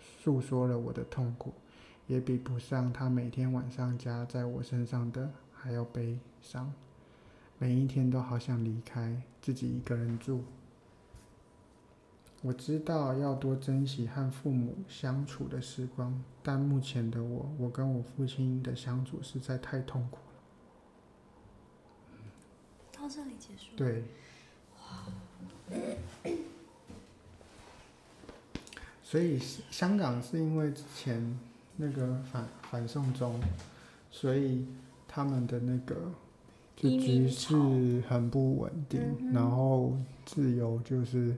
诉说了我的痛苦，也比不上他每天晚上加在我身上的还要悲伤。每一天都好想离开，自己一个人住。我知道要多珍惜和父母相处的时光，但目前的我跟我父亲的相处实在太痛苦了。到这里结束。对。哇。所以香港是因为之前那个反送中，所以他们的那个就局势很不稳定，然后自由就是。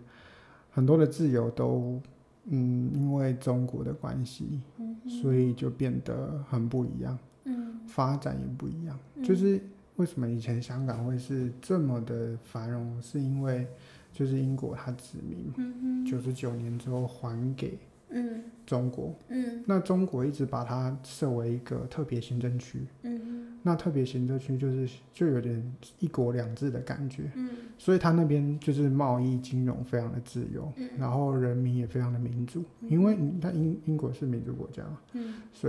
很多的自由都，因为中国的关系，所以就变得很不一样，发展也不一样。就是为什么以前香港会是这么的繁荣，是因为就是英国它殖民，99年之后还给中国，那中国一直把它设为一个特别行政区，那特别行政区就有点一国两制的感觉，所以他那边就是贸易金融非常的自由，然后人民也非常的民主，因为他英国是民主国家嘛，所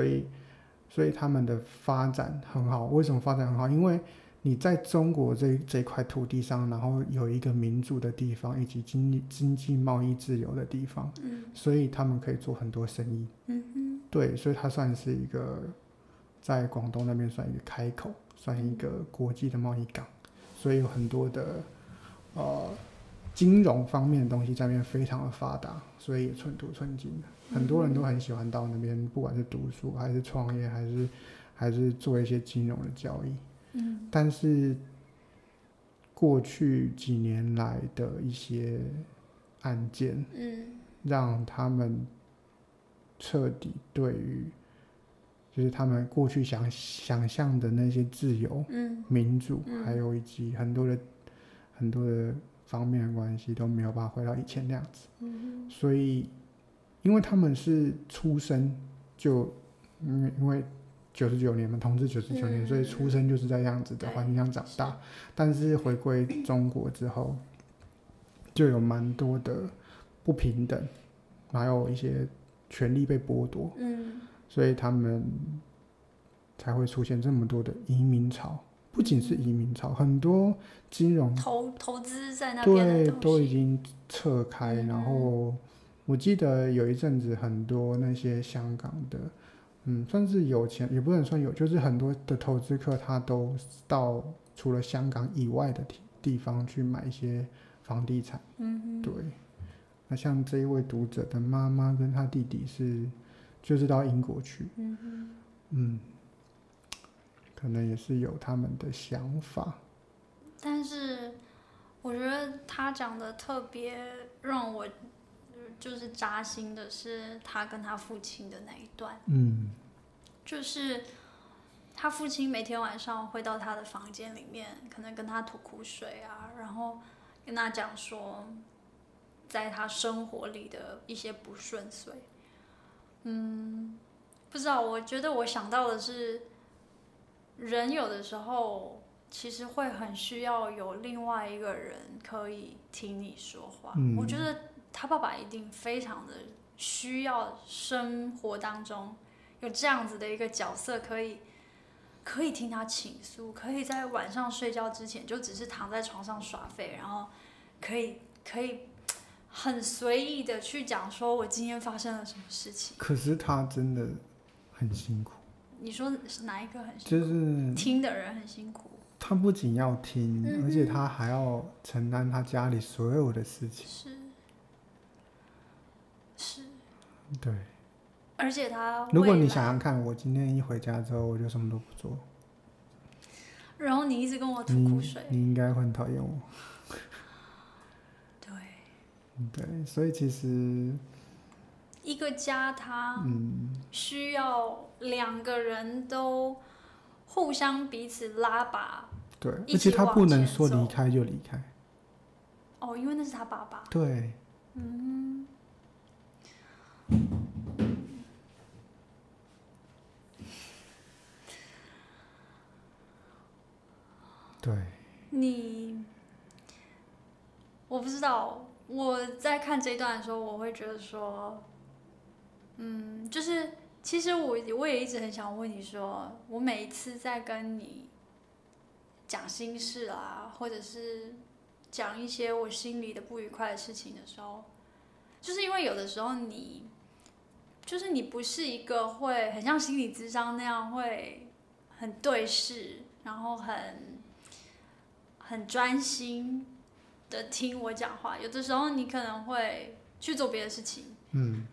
以他们的发展很好。为什么发展很好？因为你在中国这块土地上，然后有一个民主的地方，以及经济贸易自由的地方，所以他们可以做很多生意，对，所以它算是一个在广东那边算一个开口，算一个国际的贸易港，所以有很多的金融方面的东西在那边非常的发达，所以也寸土寸金，很多人都很喜欢到那边，不管是读书还是创业，还是做一些金融的交易。嗯，但是过去几年来的一些案件，嗯，让他们彻底对于就是他们过去想象的那些自由、嗯、民主、嗯、还有以及很多的方面的关系都没有办法回到以前那样子、嗯、所以因为他们是出生就因为99年嘛，同志99年、嗯、所以出生就是在这样子的环境下长大、嗯、但是回归中国之后就有蛮多的不平等，还有一些权利被剥夺、嗯、所以他们才会出现这么多的移民潮，不仅是移民潮，很多金融投资在那边的东西对都已经撤开、嗯、然后我记得有一阵子很多那些香港的算是有钱也不能算有，就是很多的投资客他都到除了香港以外的地方去买一些房地产。嗯，对，那像这一位读者的妈妈跟他弟弟就是到英国去，嗯，可能也是有他们的想法。但是我觉得他讲的特别让我就是扎心的是他跟他父亲的那一段，嗯，就是他父亲每天晚上会到他的房间里面，可能跟他吐苦水啊，然后跟他讲说在他生活里的一些不顺遂。嗯，不知道，我觉得我想到的是人有的时候其实会很需要有另外一个人可以听你说话、嗯、我觉得他爸爸一定非常的需要生活当中有这样子的一个角色，可以听他倾诉，可以在晚上睡觉之前就只是躺在床上耍废，然后可以很随意的去讲说我今天发生了什么事情。可是他真的很辛苦。你说是哪一个很辛苦？就是听的人很辛苦，他不仅要听、嗯、而且他还要承担他家里所有的事情。是对，而且他如果你想想看，我今天一回家之后我就什么都不做，然后你一直跟我吐苦水， 你应该会很讨厌我。对，所以其实一个家它需要两个人都互相彼此拉拔，对，而且他不能说离开就离开。哦，因为那是他爸爸。对，嗯，对，我不知道。我在看这一段的时候我会觉得说就是其实我也一直很想问你说，我每一次在跟你讲心事啊，或者是讲一些我心里的不愉快的事情的时候，就是因为有的时候你不是一个会很像心理咨商那样会很对视，然后很专心的听我讲话，有的时候你可能会去做别的事情，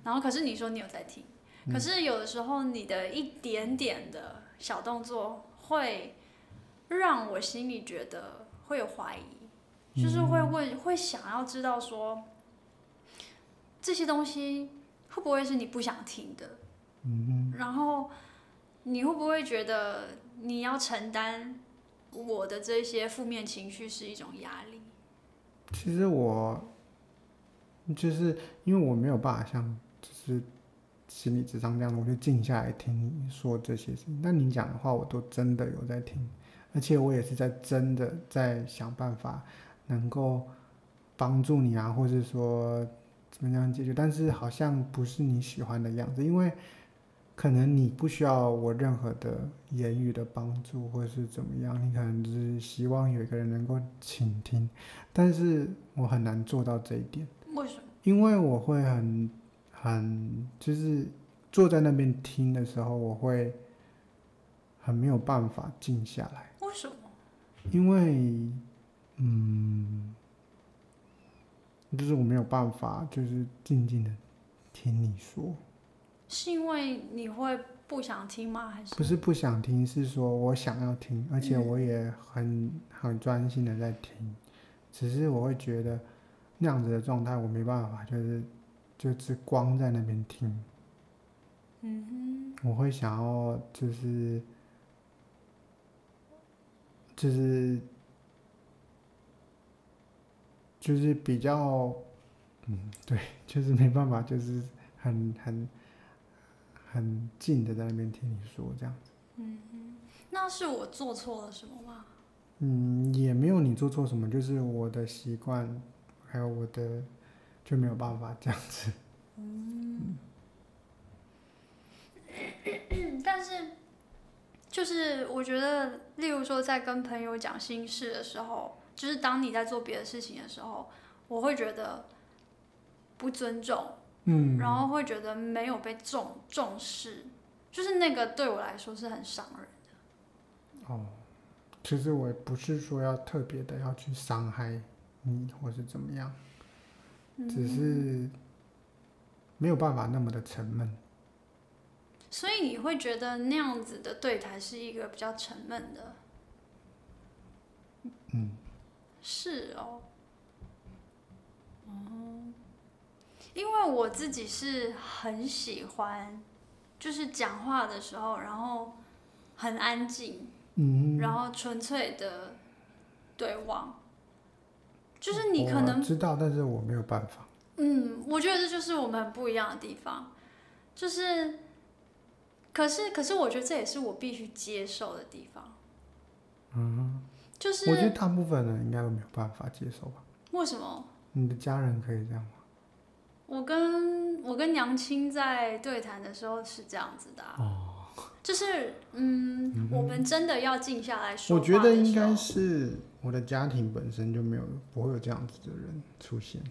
然后可是你说你有在听，可是有的时候你的一点点的小动作会让我心里觉得会有怀疑，就是会想要知道说这些东西会不会是你不想听的，然后你会不会觉得你要承担我的这些负面情绪是一种压力。其实我就是因为我没有办法像就是心理咨商这样，我就静下来听你说这些事情，但你讲的话我都真的有在听，而且我也是在真的在想办法能够帮助你啊，或是说怎么样解决，但是好像不是你喜欢的样子，因为可能你不需要我任何的言语的帮助或是怎么样，你可能就是希望有一个人能够倾听，但是我很难做到这一点。为什么？因为我会就是坐在那边听的时候，我会很没有办法静下来。为什么？因为，就是我没有办法，就是静静的听你说。是因为你会不想听吗？还是不是不想听？是说我想要听，而且我也很专心的在听，只是我会觉得那样子的状态我没办法，就是光在那边听。我会想要就是比较，对，就是没办法，就是很近的在那边听你说这样子。那是我做错了什么吗？也没有你做错什么，就是我的习惯，还有我的就没有办法这样子。但是，就是我觉得，例如说在跟朋友讲心事的时候，就是当你在做别的事情的时候，我会觉得不尊重，然后会觉得没有被重视，就是那个对我来说是很伤人的。其实我也不是说要特别的要去伤害你或是怎么样，只是没有办法那么的沉闷。所以你会觉得那样子的对谈是一个比较沉闷的？是哦。因为我自己是很喜欢，就是讲话的时候，然后很安静，然后纯粹的对望。就是你可能我知道，但是我没有办法。我觉得这就是我们很不一样的地方，就是。可是我觉得这也是我必须接受的地方。就是我觉得大部分人应该都没有办法接受吧。为什么？你的家人可以这样吗？我跟娘亲在对谈的时候是这样子的就是我们真的要静下来说话的时候。我觉得应该是我的家庭本身就不会有这样子的人出现。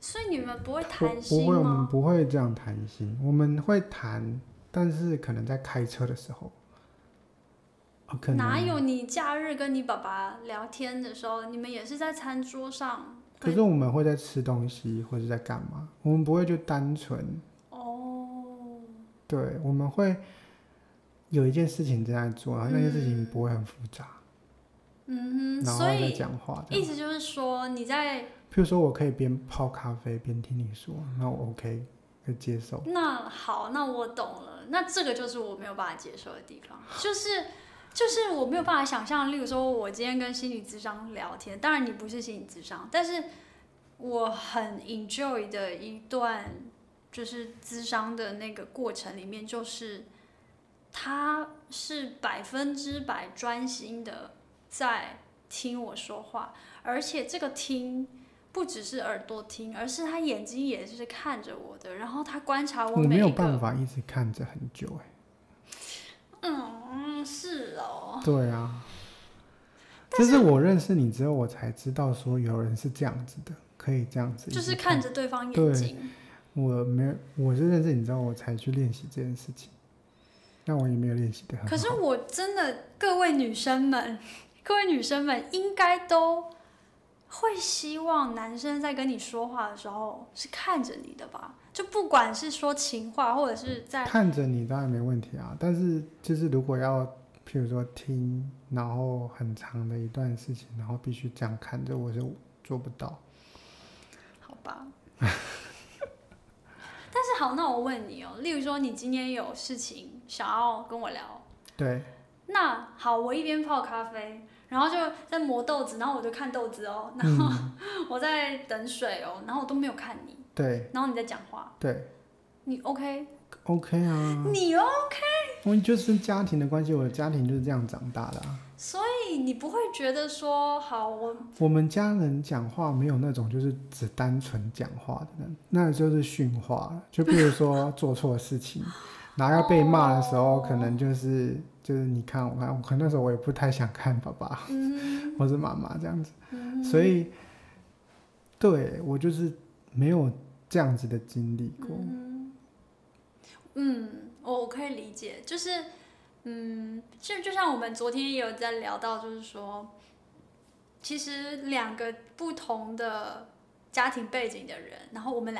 所以你们不会谈心吗？不会，我们不会这样谈心，我们会谈。但是可能在开车的时候，哪有你假日跟你爸爸聊天的时候，你们也是在餐桌上？可是我们会在吃东西或者在干嘛，我们不会就单纯。对，我们会有一件事情正在做，然后那件事情不会很复杂。然后再讲话。意思就是说你在，譬如说我可以边泡咖啡边听你说，那我 OK。接受。那好，那我懂了。那这个就是我没有办法接受的地方，就是我没有办法想象。例如说，我今天跟心理咨商聊天，当然你不是心理咨商，但是我很 enjoy 的一段就是咨商的那个过程里面，就是他是100%专心的在听我说话，而且这个听。不只是耳朵听，而是他眼睛也是看着我的，然后他观察我每一个。我没有办法一直看着很久是哦。对啊，这是我认识你之后我才知道说有人是这样子的，可以这样子就是看着对方眼睛。我是认识你之后我才去练习这件事情，那我也没有练习的很好。可是我真的，各位女生们应该都。会希望男生在跟你说话的时候是看着你的吧？就不管是说情话，或者是在看着你，当然没问题啊。但是就是如果要，譬如说听，然后很长的一段事情，然后必须这样看着，我是做不到。好吧。但是好，那我问你例如说你今天有事情想要跟我聊，对。那好，我一边泡咖啡。然后就在磨豆子，然后我就看豆子然后我在等水然后我都没有看你。对。然后你在讲话。对。你 OK？ OK 啊。你 OK？ 我就是家庭的关系，我的家庭就是这样长大的啊。所以你不会觉得说，好，我们家人讲话没有那种就是只单纯讲话的，那就是训话了。就比如说做错事情，然后要被骂的时候，可能就是你看我看，可能那时候我也不太想看爸爸或者妈妈这样子，所以对我就是没有这样子的经历过。我可以理解，就是就像我们昨天也有在聊到，就是说，其实两个不同的家庭背景的人，然后我们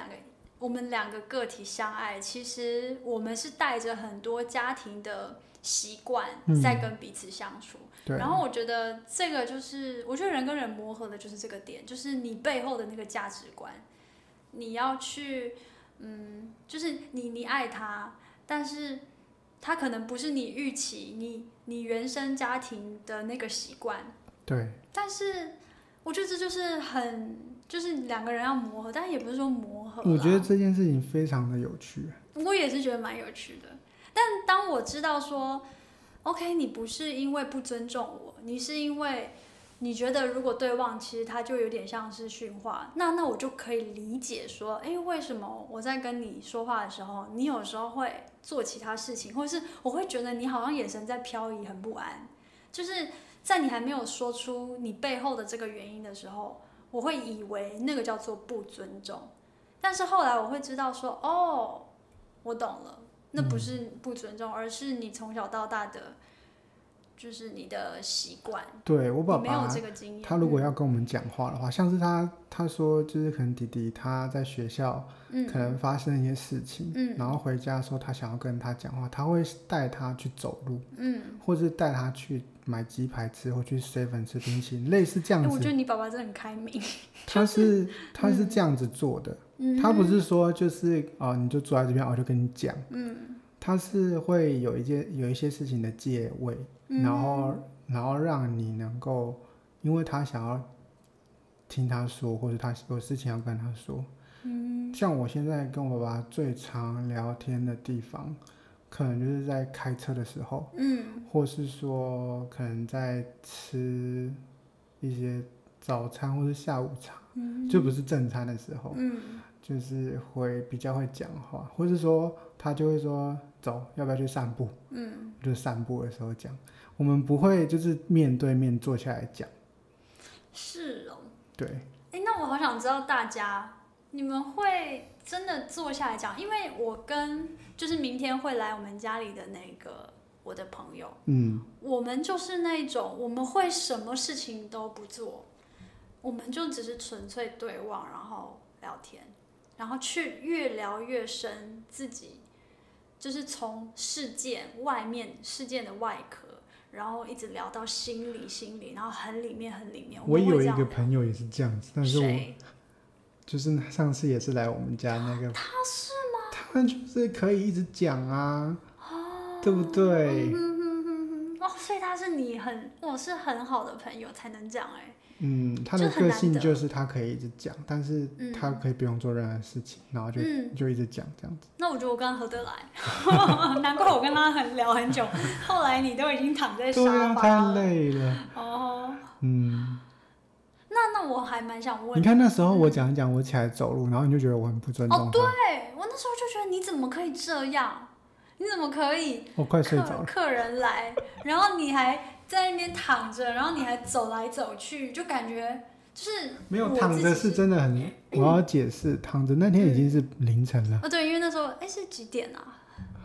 两个个体相爱，其实我们是带着很多家庭的习惯在跟彼此相处。对。然后我觉得这个就是，我觉得人跟人磨合的就是这个点，就是你背后的那个价值观，你要去，就是你爱他，但是他可能不是你预期，你原生家庭的那个习惯。对。但是我觉得这就是就是两个人要磨合，但也不是说磨合。我觉得这件事情非常的有趣。我也是觉得蛮有趣的。但当我知道说 OK 你不是因为不尊重我，你是因为你觉得如果对望其实它就有点像是训话，那我就可以理解说，哎，为什么我在跟你说话的时候你有时候会做其他事情，或是我会觉得你好像眼神在飘移，很不安。就是在你还没有说出你背后的这个原因的时候，我会以为那个叫做不尊重，但是后来我会知道说，哦，我懂了，那不是不尊重，而是你从小到大的就是你的习惯。对，我爸爸没有这个经验，他如果要跟我们讲话的话，像是他说就是可能弟弟他在学校可能发生一些事情，然后回家说他想要跟他讲话，他会带他去走路，或是带他去买鸡排吃，或去 7-Eleven 吃冰淇淋，类似这样子。我觉得你爸爸真的很开明。他是这样子做的，他不是说就是你就坐在这边我就跟你讲，他是会有一些事情的戒位，然后让你能够，因为他想要听他说，或者他有事情要跟他说。像我现在跟我爸爸最常聊天的地方，可能就是在开车的时候，或是说可能在吃一些早餐或是下午茶，就不是正餐的时候，就是会比较会讲话，或是说他就会说走，要不要去散步？就散步的时候讲，我们不会就是面对面坐下来讲。是哦。对。哎，那我好想知道大家，你们会真的坐下来讲？因为我跟就是明天会来我们家里的那个我的朋友，我们就是那种我们会什么事情都不做，我们就只是纯粹对望，然后聊天，然后去越聊越深，自己就是从事件的外壳，然后一直聊到心里，然后很里面。我有一个朋友也是这样子，但是我就是上次也是来我们家那个，他是吗？他就是可以一直讲啊，对不对？所以他是我是很好的朋友才能讲哎。他的个性就是他可以一直讲，但是他可以不用做任何事情，然后就一直讲这样子。那我觉得我跟他合得来，难怪我跟他聊很久，后来你都已经躺在沙发了，对啊，太累了。那我还蛮想问你看那时候我讲一讲，我起来走路，然后你就觉得我很不尊重他。对，我那时候就觉得你怎么可以这样？你怎么可以？我快睡着了。客人来，然后你还在那边躺着，然后你还走来走去，就感觉就是没有躺着是真的很。我要解释，躺着那天已经是凌晨了。对，因为那时候是几点啊？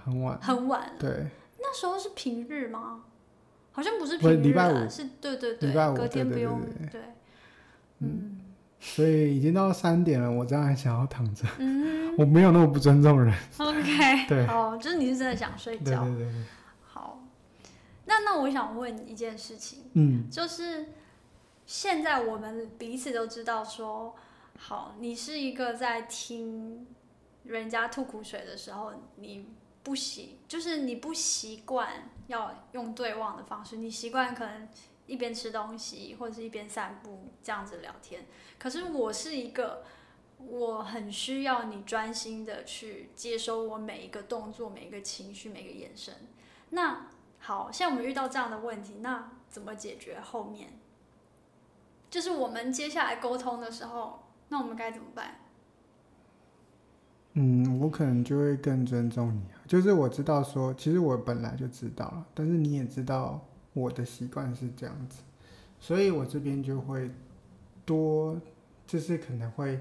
很晚。对。那时候是平日吗？好像不是平日，礼拜五是，对，隔天不用对。所以已经到3点了，我这样还想要躺着，我没有那么不尊重人。OK， 对，好，就是你是真的想睡觉。对。好，那我想问一件事情，就是现在我们彼此都知道说，好，你是一个在听人家吐苦水的时候，你不习惯要用对望的方式，你习惯可能一边吃东西或者是一边散步这样子聊天，可是我是一个我很需要你专心的去接收我每一个动作、每一个情绪、每一个眼神。那好，像我们遇到这样的问题，那怎么解决？后面就是我们接下来沟通的时候，那我们该怎么办？我可能就会更尊重你，就是我知道说其实我本来就知道了，但是你也知道我的习惯是这样子，所以我这边就会多，就是可能会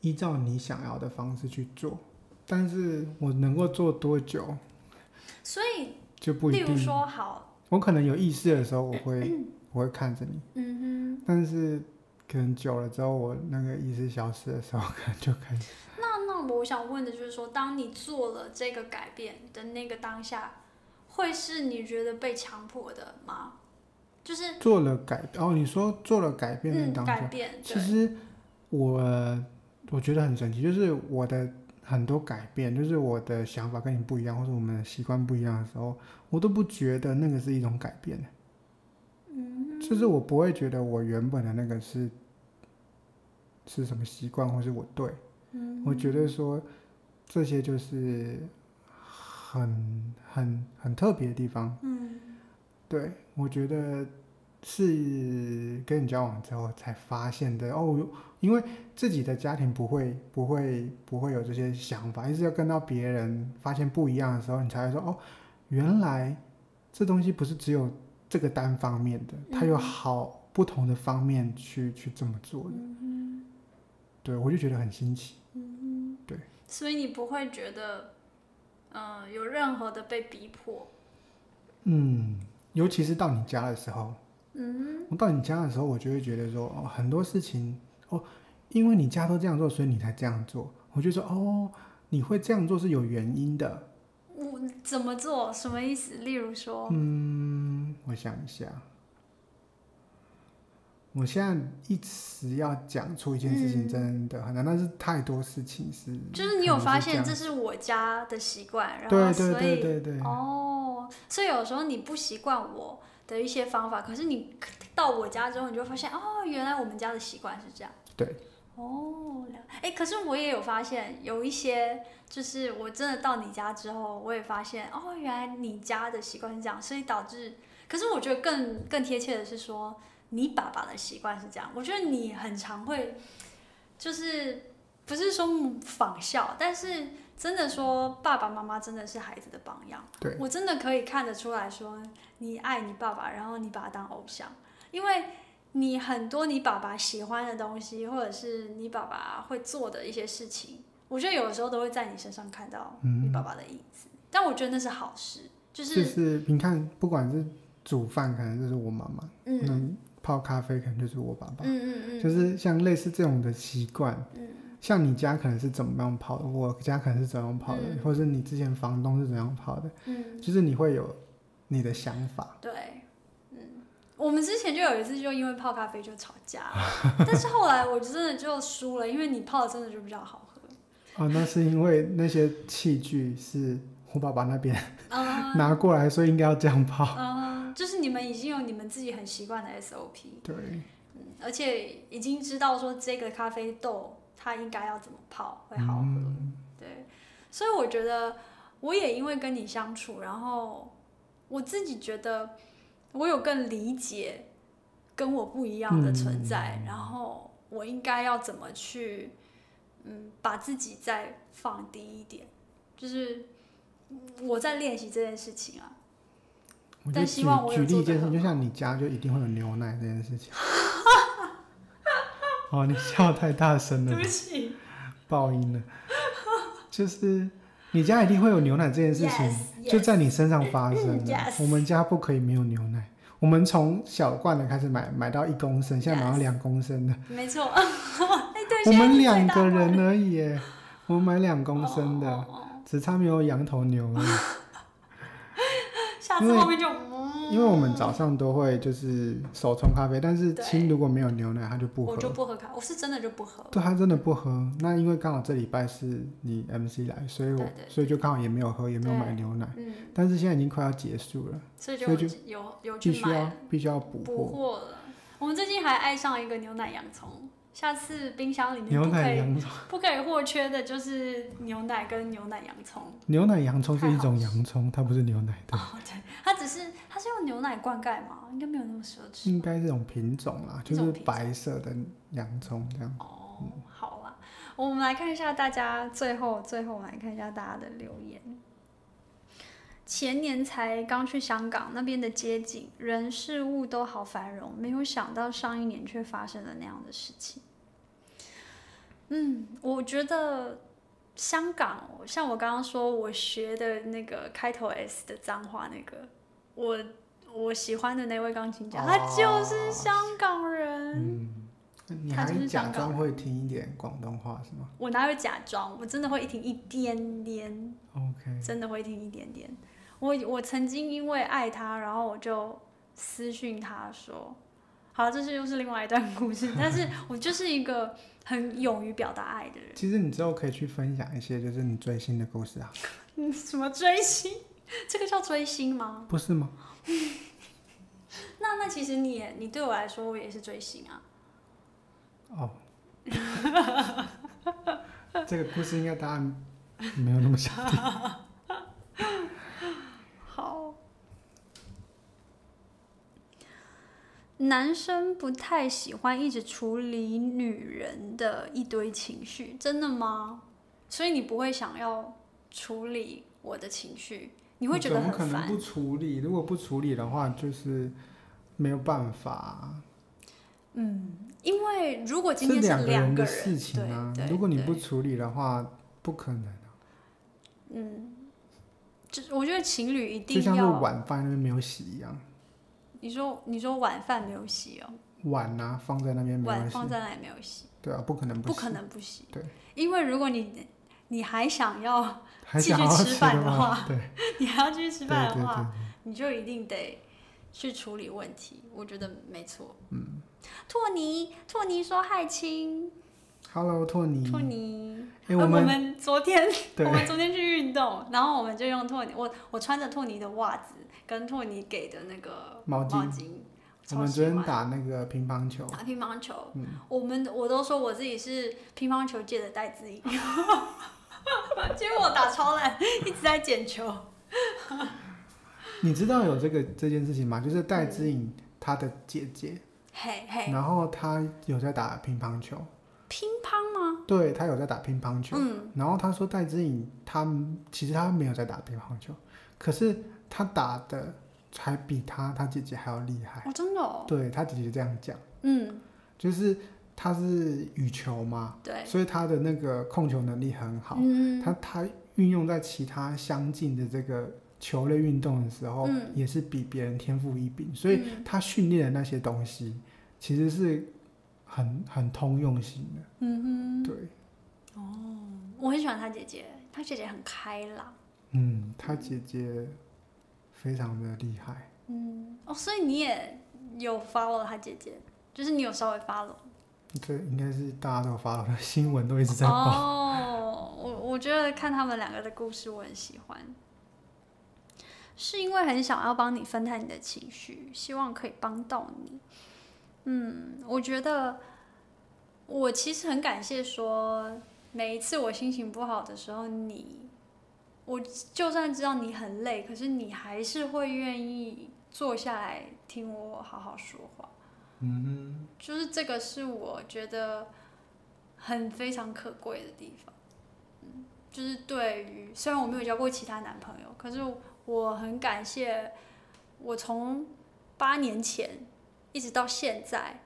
依照你想要的方式去做，但是我能够做多久？所以就不一定。例如说，好，我可能有意识的时候，我会看着你，嗯哼，但是可能久了之后，我那个意识消失的时候，可能就开始。那我想问的就是说，当你做了这个改变的那个当下，会是你觉得被强迫的吗？就是做了改变，哦，你说做了改变的当下，改变，其实我觉得很神奇，就是我的很多改变，就是我的想法跟你不一样，或者我们的习惯不一样的时候，我都不觉得那个是一种改变，嗯，就是我不会觉得我原本的那个是什么习惯，或是我对，嗯，我觉得说这些就是很特别的地方，嗯，对。我觉得是跟你交往之后才发现的哦，因为自己的家庭不会有这些想法，一直要跟到别人发现不一样的时候，你才会说哦，原来这东西不是只有这个单方面的，它有好不同的方面去这么做的。嗯，对，我就觉得很新奇。嗯，对。所以你不会觉得，有任何的被逼迫？嗯。尤其是到你家的时候，嗯，我到你家的时候，我就会觉得说，哦，很多事情，哦，因为你家都这样做，所以你才这样做。我就说，哦，你会这样做是有原因的。我怎么做？什么意思？例如说，嗯，我想一下，我现在一时要讲出一件事情真的很难，但是太多事情是，就是你有发现这是我家的习惯，然后所以对，哦。所以有时候你不习惯我的一些方法，可是你到我家之后，你就会发现哦，原来我们家的习惯是这样。对。哦，哎，可是我也有发现，有一些就是我真的到你家之后，我也发现哦，原来你家的习惯是这样，所以导致，可是我觉得更贴切的是说，你爸爸的习惯是这样。我觉得你很常会，就是不是说仿效，但是。真的说，爸爸妈妈真的是孩子的榜样。对，我真的可以看得出来说，你爱你爸爸，然后你把他当偶像，因为你很多你爸爸喜欢的东西，或者是你爸爸会做的一些事情，我觉得有的时候都会在你身上看到你爸爸的影子。嗯，但我觉得那是好事，就是你看，不管是煮饭，可能就是我妈妈，嗯，泡咖啡可能就是我爸爸，嗯，就是像类似这种的习惯，嗯。像你家可能是怎么样跑的，我家可能是怎么样跑的，或是你之前房东是怎样跑的，就是你会有你的想法。对，嗯，我们之前就有一次就因为泡咖啡就吵架了，但是后来我就真的就输了，因为你泡的真的就比较好喝。哦，那是因为那些器具是我爸爸那边拿过来，所以应该要这样泡。就是你们已经有你们自己很习惯的 SOP。对，嗯，而且已经知道说这个咖啡豆。它应该要怎么泡会好喝，对，所以我觉得我也因为跟你相处，然后我自己觉得我有更理解跟我不一样的存在，然后我应该要怎么去，把自己再放低一点，就是我在练习这件事情啊。但希望我有做得很好。举例一件事情，就像你家就一定会有牛奶这件事情。哦，你笑太大声了，对不起，爆音了。就是你家一定会有牛奶这件事情，就在你身上发生了。我们家不可以没有牛奶，我们从小罐的开始买到1公升，现在买到2公升的。没错，哎，对，我们2个人而已耶，我们买2公升的，只差没有羊头牛了。下次后面就。因为我们早上都会就是手冲咖啡，但是亲如果没有牛奶，他就不喝。我就不喝咖啡，我是真的就不喝。对，他真的不喝。那因为刚好这礼拜是你 MC 来，所以就刚好也没有喝，也没有买牛奶。嗯。但是现在已经快要结束了，所以就有去买了，必须要补货了。我们最近还爱上一个牛奶洋葱，下次冰箱里面不可以或缺的就是牛奶跟牛奶洋葱。牛奶洋葱是一种洋葱，它不是牛奶的。哦，对，它是用牛奶灌溉吗？应该没有那么奢侈。应该是种品种啦，就是白色的洋葱这样。哦，好啦，我们来看一下大家最后我们来看一下大家的留言。前年才刚去香港，那边的街景、人、事物都好繁荣，没有想到上一年却发生了那样的事情。我觉得香港，像我刚刚说我学的那个开头 S 的脏话那个，我喜欢的那位钢琴家，他就是香港人。你还假装会听一点广东话是吗？我哪有假装，我真的会听一点点。OK， 真的会听一点点。我曾经因为爱他，然后我就私讯他说，好，这又是另外一段故事。但是我就是一个很勇于表达爱的人。其实你之后可以去分享一些就是你追星的故事啊。你什么追星？这个叫追星吗？不是吗？那其实你对我来说，我也是追星啊。哦，这个故事应该答案没有那么小。好，男生不太喜欢一直处理女人的一堆情绪，真的吗？所以你不会想要处理我的情绪，你会觉得很烦。怎么可能不处理？如果不处理的话，就是没有办法。嗯，因为如果今天是两个人的事情啊，如果你不处理的话，不可能啊。嗯，我觉得情侣一定要就像是晚饭没有洗一样。你说晚饭没有洗哦？碗啊，放在那边没有洗。碗放在那里没有洗。对啊，不可能不洗。不可能不洗。对，因为如果你还想要继续吃饭的话，对，你还要继续吃饭的话，你就一定得去处理问题。我觉得没错。嗯。托尼说嗨亲 ，Hello 托尼，我们昨天去运动，然后我们就用托尼，我穿着托尼的袜子跟托尼给的那个毛巾，我们昨天打那个乒乓球，嗯、我都说我自己是乒乓球界的戴资颖，结果我打超烂，一直在捡球。你知道有这件事情吗？就是戴资颖她的姐姐。Hey, hey, 然后他有在打乒乓球，乒乓吗？对，他有在打乒乓球。嗯，然后他说戴资颖，其实他没有在打乒乓球，可是他打的还比他姐姐还要厉害。哦，真的哦？对，他姐姐这样讲。嗯，就是他是羽球嘛，对，所以他的那个控球能力很好。嗯，他运用在其他相近的这个球类运动的时候，嗯，也是比别人天赋异禀，所以他训练的那些东西，嗯，其实是很通用性的。嗯哼，对。哦，我很喜欢他姐姐，他姐姐很开朗。嗯，他姐姐非常的厉害。嗯，哦，所以你也有 follow 他姐姐，就是你有稍微 follow。对，应该是大家都 follow， 新闻都一直在报。哦，我觉得看他们两个的故事，我很喜欢。是因为很想要帮你分担你的情绪，希望可以帮到你。嗯，我觉得我其实很感谢说，每一次我心情不好的时候，我就算知道你很累，可是你还是会愿意坐下来听我好好说话。嗯，就是这个是我觉得非常可贵的地方。嗯，就是对于虽然我没有交过其他男朋友，可是我很感谢，我从8年前一直到现在，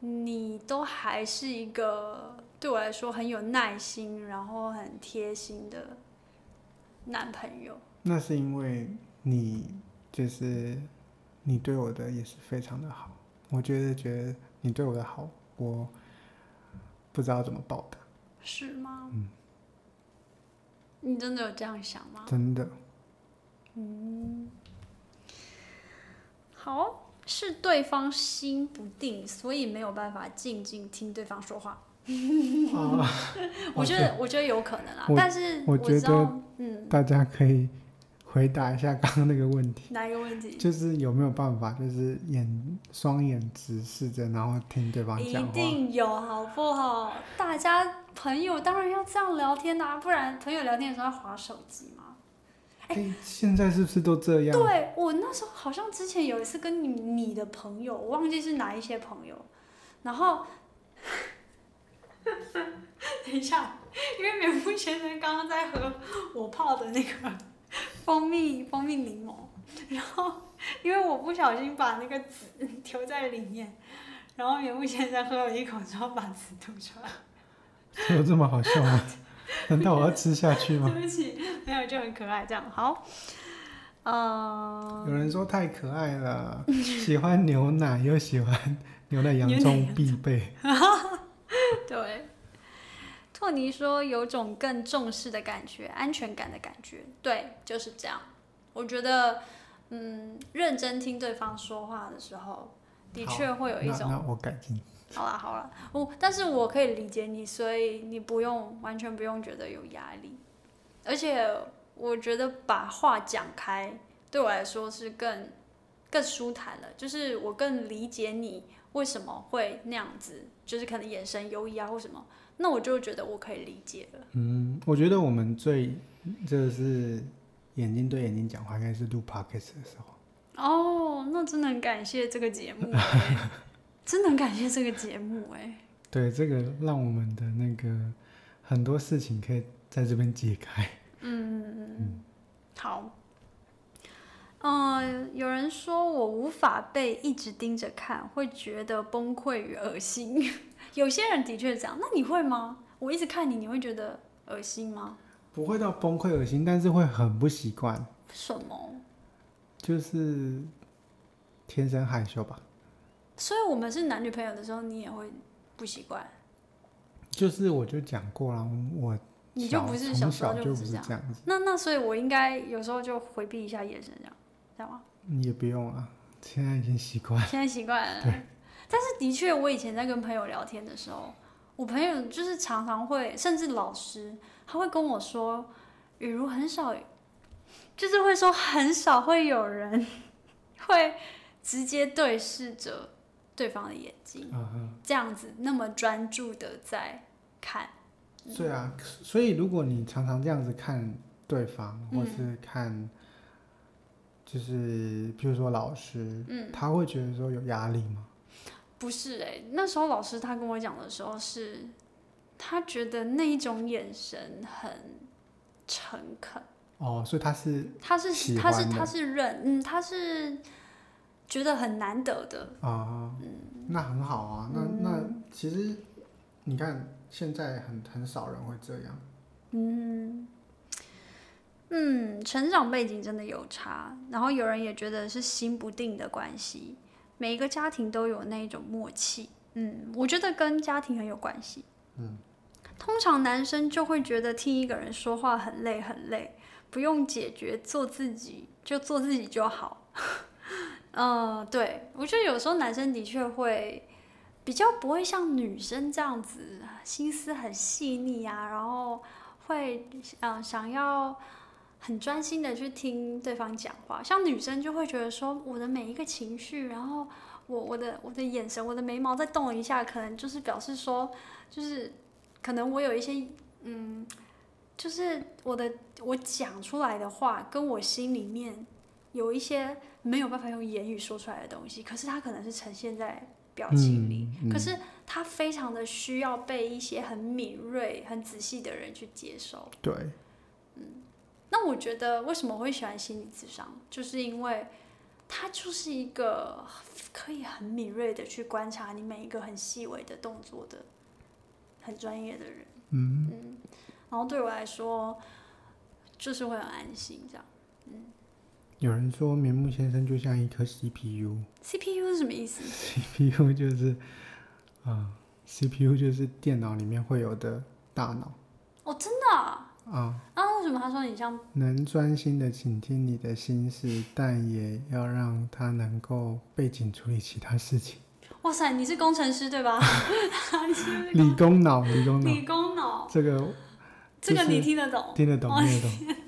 你都还是一个对我来说很有耐心，然后很贴心的男朋友。那是因为你对我的也是非常的好，我觉得你对我的好，我不知道怎么报答。是吗？嗯。你真的有这样想吗？真的。嗯，好，是对方心不定，所以没有办法静静听对方说话。我觉得有可能啦，但是我觉得，嗯，大家可以回答一下刚刚那个问题。哪一个问题？就是有没有办法，就是双眼直视着，然后听对方讲话。一定有，好不好？大家朋友当然要这样聊天啊，不然朋友聊天的时候要滑手机嘛。欸，现在是不是都这样？对，我那时候好像之前有一次跟你的朋友，我忘记是哪一些朋友，然后等一下，因为棉布先生刚刚在喝我泡的那个蜂蜜柠檬，然后因为我不小心把那个籽丢在里面，然后棉布先生喝了一口之后把籽吐出来。有这么好笑吗？难道我要吃下去吗？对不起，没有，就很可爱这样。好，有人说太可爱了，喜欢牛奶又喜欢牛奶洋葱必备。对，托尼说有种更重视的感觉，安全感的感觉。对，就是这样。我觉得，认真听对方说话的时候，的确会有一种。那我改进。好啦好啦，但是我可以理解你，所以你不用完全不用觉得有压力，而且我觉得把话讲开对我来说是更舒坦了，就是我更理解你为什么会那样子，就是可能眼神游移啊或什么，那我就觉得我可以理解了。我觉得我们最就是眼睛对眼睛讲话，应该是录 podcast 的时候。哦，那真的很感谢这个节目。真的很感谢这个节目哎，对，这个让我们的那个很多事情可以在这边解开。好。有人说我无法被一直盯着看，会觉得崩溃与恶心。有些人的确这样，那你会吗？我一直看你，你会觉得恶心吗？不会到崩溃恶心，但是会很不习惯。什么？就是天生害羞吧。所以我们是男女朋友的时候，你也会不习惯。就是我就讲过了，你就不是小时候就不是这样子。那所以我应该有时候就回避一下眼神，这样吗？也不用了，现在已经习惯了。现在习惯了。对。但是的确，我以前在跟朋友聊天的时候，我朋友就是常常会，甚至老师他会跟我说，雨茹很少，就是会说很少会有人会直接对视着对方的眼睛，这样子那么专注的在看。对啊，所以如果你常常这样子看对方，或是看，就是比如说老师，他会觉得说有压力吗？不是欸，那时候老师他跟我讲的时候是，他觉得那一种眼神很诚恳。哦，所以他是喜欢的，他是他是。觉得很难得的啊，那很好啊。那其实你看，现在很少人会这样。成长背景真的有差。然后有人也觉得是心不定的关系，每一个家庭都有那一种默契。我觉得跟家庭很有关系。通常男生就会觉得听一个人说话很累很累，不用解决，做自己就好。对，我觉得有时候男生的确会比较不会像女生这样子心思很细腻啊，然后会想要很专心的去听对方讲话，像女生就会觉得说我的每一个情绪，然后我的眼神，我的眉毛再动了一下，可能就是表示说，就是可能我有一些就是我讲出来的话跟我心里面有一些没有办法用言语说出来的东西，可是它可能是呈现在表情里，可是它非常的需要被一些很敏锐很仔细的人去接受。对。那我觉得为什么我会喜欢心理咨商，就是因为它就是一个可以很敏锐的去观察你每一个很细微的动作的很专业的人。然后对我来说就是会很安心这样。有人说眠木先生就像一颗 CPU。CPU 是什么意思？ CPU 就是CPU 就是电脑里面会有的大脑。哦，真的啊？为什么他说你像？能专心的倾听你的心事，但也要让他能够背景处理其他事情。哇塞，你是工程师对吧？理工脑。这个你听得懂？听得懂，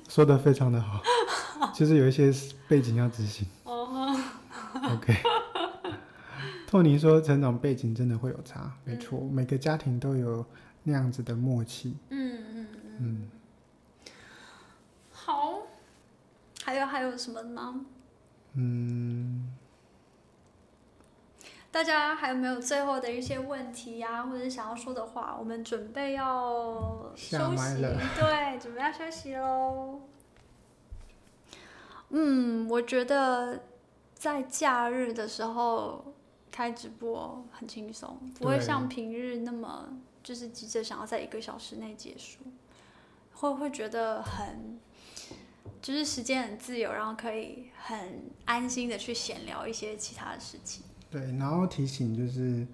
说得非常的好。就是有一些背景要执行。OK。托尼说成长背景真的会有差，没错，每个家庭都有那样子的默契。好，还有什么吗？大家还有没有最后的一些问题呀，或者想要说的话？我们准备要休息，对，准备要休息喽。我觉得在假日的时候开直播很轻松，不会像平日那么就是急着想要在1个小时内结束。会觉得很，就是时间很自由，然后可以很安心的去闲聊一些其他的事情。对，然后提醒就是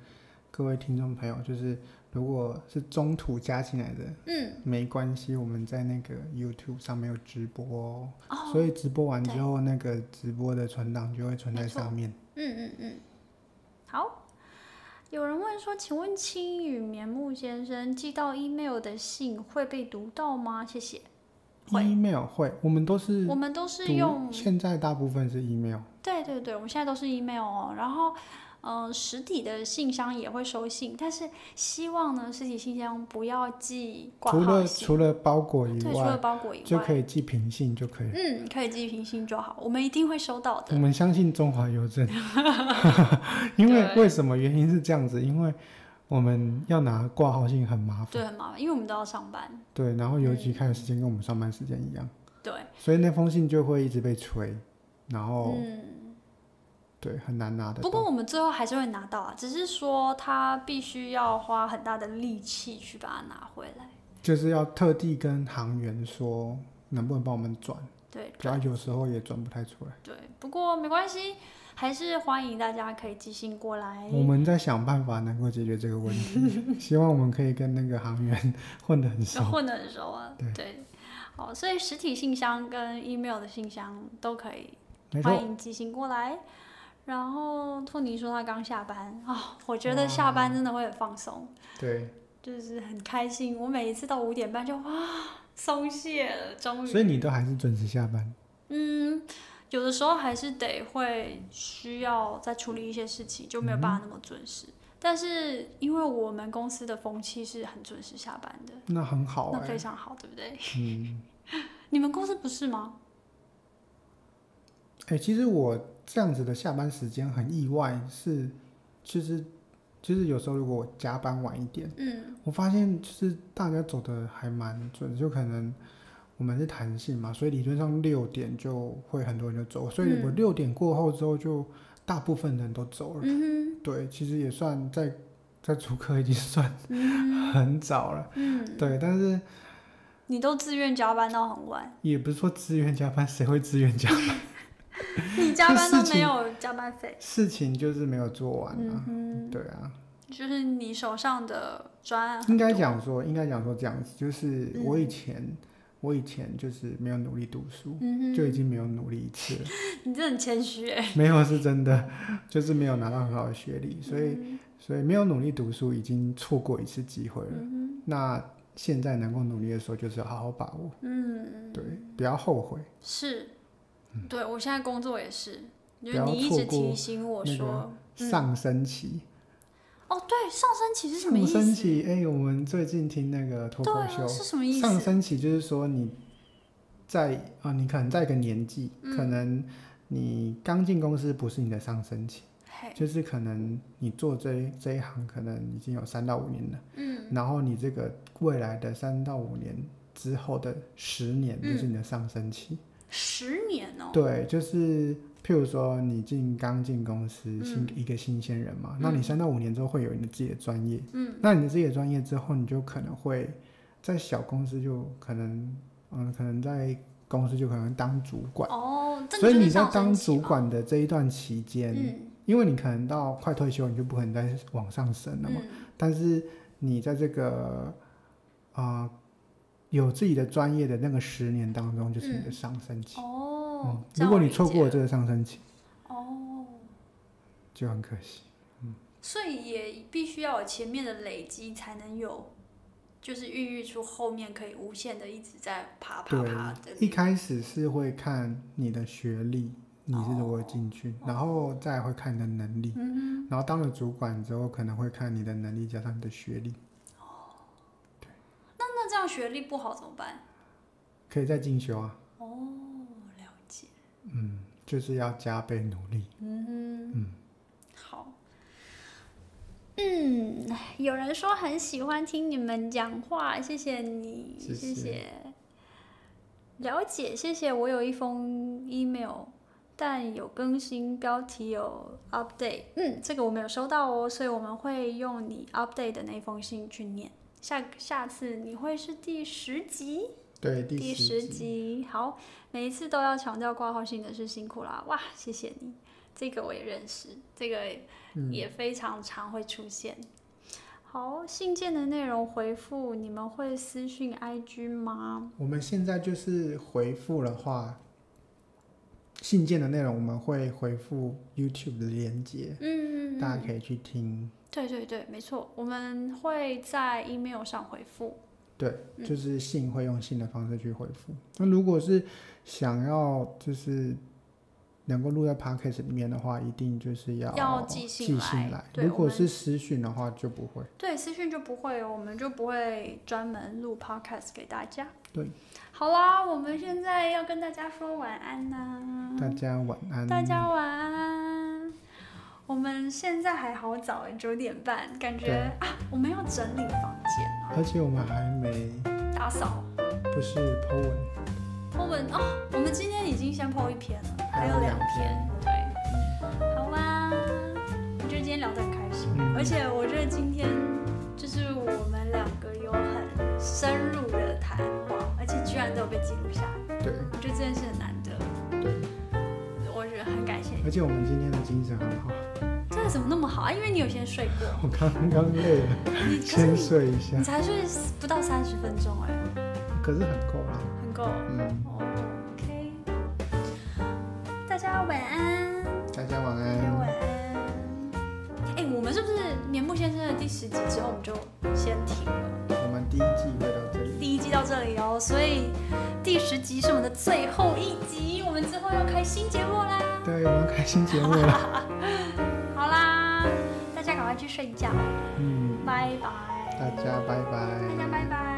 各位听众朋友，就是如果是中途加进来的，没关系，我们在那个 YouTube 上面有直播哦，所以直播完之后，那个直播的存档就会存在上面。好，有人问说，请问青与眠木先生寄到 email 的信会被读到吗？谢谢。email 会，我们都是用，现在大部分是 email。对对对，我们现在都是 email 哦，然后。实体的信箱也会收信，但是希望呢，实体信箱不要寄挂号信，除了包裹以外，就可以寄平信就可以。可以寄平信就好，我们一定会收到的。我们相信中华邮政，因为为什么原因是这样子？因为我们要拿挂号信很麻烦，对，很麻烦，因为我们都要上班。对，然后邮局开的时间跟我们上班时间一样，对，所以那封信就会一直被催，然后。对，很难拿的。不过我们最后还是会拿到啊，只是说他必须要花很大的力气去把它拿回来，就是要特地跟行员说能不能帮我们转。对，主要有时候也转不太出来。对，不过没关系，还是欢迎大家可以寄信过来。我们在想办法能够解决这个问题，希望我们可以跟那个行员混得很熟，混得很熟啊。对，好，所以实体信箱跟 email 的信箱都可以，欢迎寄信过来。然后托尼说他刚下班啊，我觉得下班真的会很放松，对，就是很开心。我每一次到5点半就哇松懈了，终于。所以你都还是准时下班？有的时候还是得会需要再处理一些事情，就没有办法那么准时。但是因为我们公司的风气是很准时下班的，那很好，那非常好，对不对？你们公司不是吗？其实我。这样子的下班时间很意外，是就是有时候如果我加班晚一点，我发现就是大家走的还蛮准，就可能我们是弹性嘛，所以理论上6点就会很多人就走，所以我6点过后之后就大部分人都走了，对，其实也算在竹科已经算很早了，对，但是。你都自愿加班到很晚？也不是说自愿加班，谁会自愿加班？你加班都没有加班费，事情就是没有做完啊，对啊，就是你手上的专案，应该讲说这样子，就是我以前就是没有努力读书，就已经没有努力一次了。你这很谦虚哎，没有是真的，就是没有拿到很好的学历，所以没有努力读书，已经错过一次机会了。那现在能够努力的时候，就是好好把握，对，不要后悔，是。对，我现在工作也是，因为你一直提醒我说上升期。哦，对，上升期是什么意思？上升期，我们最近听那个脱口秀是什么意思？上升期就是说你可能在一个年纪，可能你刚进公司不是你的上升期，就是可能你做这一行可能已经有3到5年了，然后你这个未来的3到5年之后的10年就是你的上升期。10年哦，对，就是譬如说你刚进公司，一个新鲜人嘛，那你3到5年之后会有你自己的专业，那你自己的专业之后，你就可能会在小公司就可能在公司就可能当主管哦，所以你在当主管的这一段期间，因为你可能到快退休，你就不可能再往上升了嘛，但是你在这个有自己的专业的那个10年当中，就是你的上升期。如果你错过了这个上升期，就很可惜。所以也必须要有前面的累积，才能有，就是孕育出后面可以无限的一直在爬的。一开始是会看你的学历，你是如何进去，然后再会看你的能力，然后当了主管之后，可能会看你的能力加上你的学历。那这样学历不好怎么办？可以再进修啊。了解。就是要加倍努力。好。有人说很喜欢听你们讲话，谢谢你，谢谢。了解，谢谢。我有一封 email， 但有更新，标题有 update。这个我没有收到哦，所以我们会用你 update 的那封信去念。下次你会是第10集，对，第10集。好，每一次都要强调挂号性格是辛苦啦，哇，谢谢你，这个我也认识，这个也非常常会出现。好，信件的内容回复，你们会私讯 IG 吗？我们现在就是回复的话，信件的内容我们会回复 YouTube 的连结，大家可以去听。对对对，没错，我们会在 email 上回复。对，就是信会用信的方式去回复。那如果是想要就是能够录在 podcast 里面的话，一定就是要寄信来。如果是私讯的话就不会。对，私讯就不会，我们就不会专门录 podcast 给大家。对，好啦，我们现在要跟大家说晚安啦。大家晚安。大家晚安。我们现在还好早耶，9点半，感觉啊，我们要整理房间，而且我们还没打扫。不是 po 文。哦，我们今天已经先 po 一篇了，还有2篇。对，好啦，我觉得今天聊得很开心，而且我觉得今天就是我们2个有很深入的谈话，而且居然都有被记录下来。对，我觉得这件事很难得。对，我觉得很感谢你。而且我们今天的精神很好。真的怎么那么好啊？因为你有先睡过。我刚刚累了，先睡一下。你才睡不到30分钟哎。可是很够啦。很够。OK， 大家晚安。大家晚安。晚安。哎，我们是不是棉木先生的第10集之后我们就先停了？我们第1季会到这里。第1季到这里哦，所以第10集是我们的最后1集，我们之后要开新节目啦。对，我们开新节目啦。好啦，大家赶快去睡觉。拜拜。大家拜拜。大家拜拜。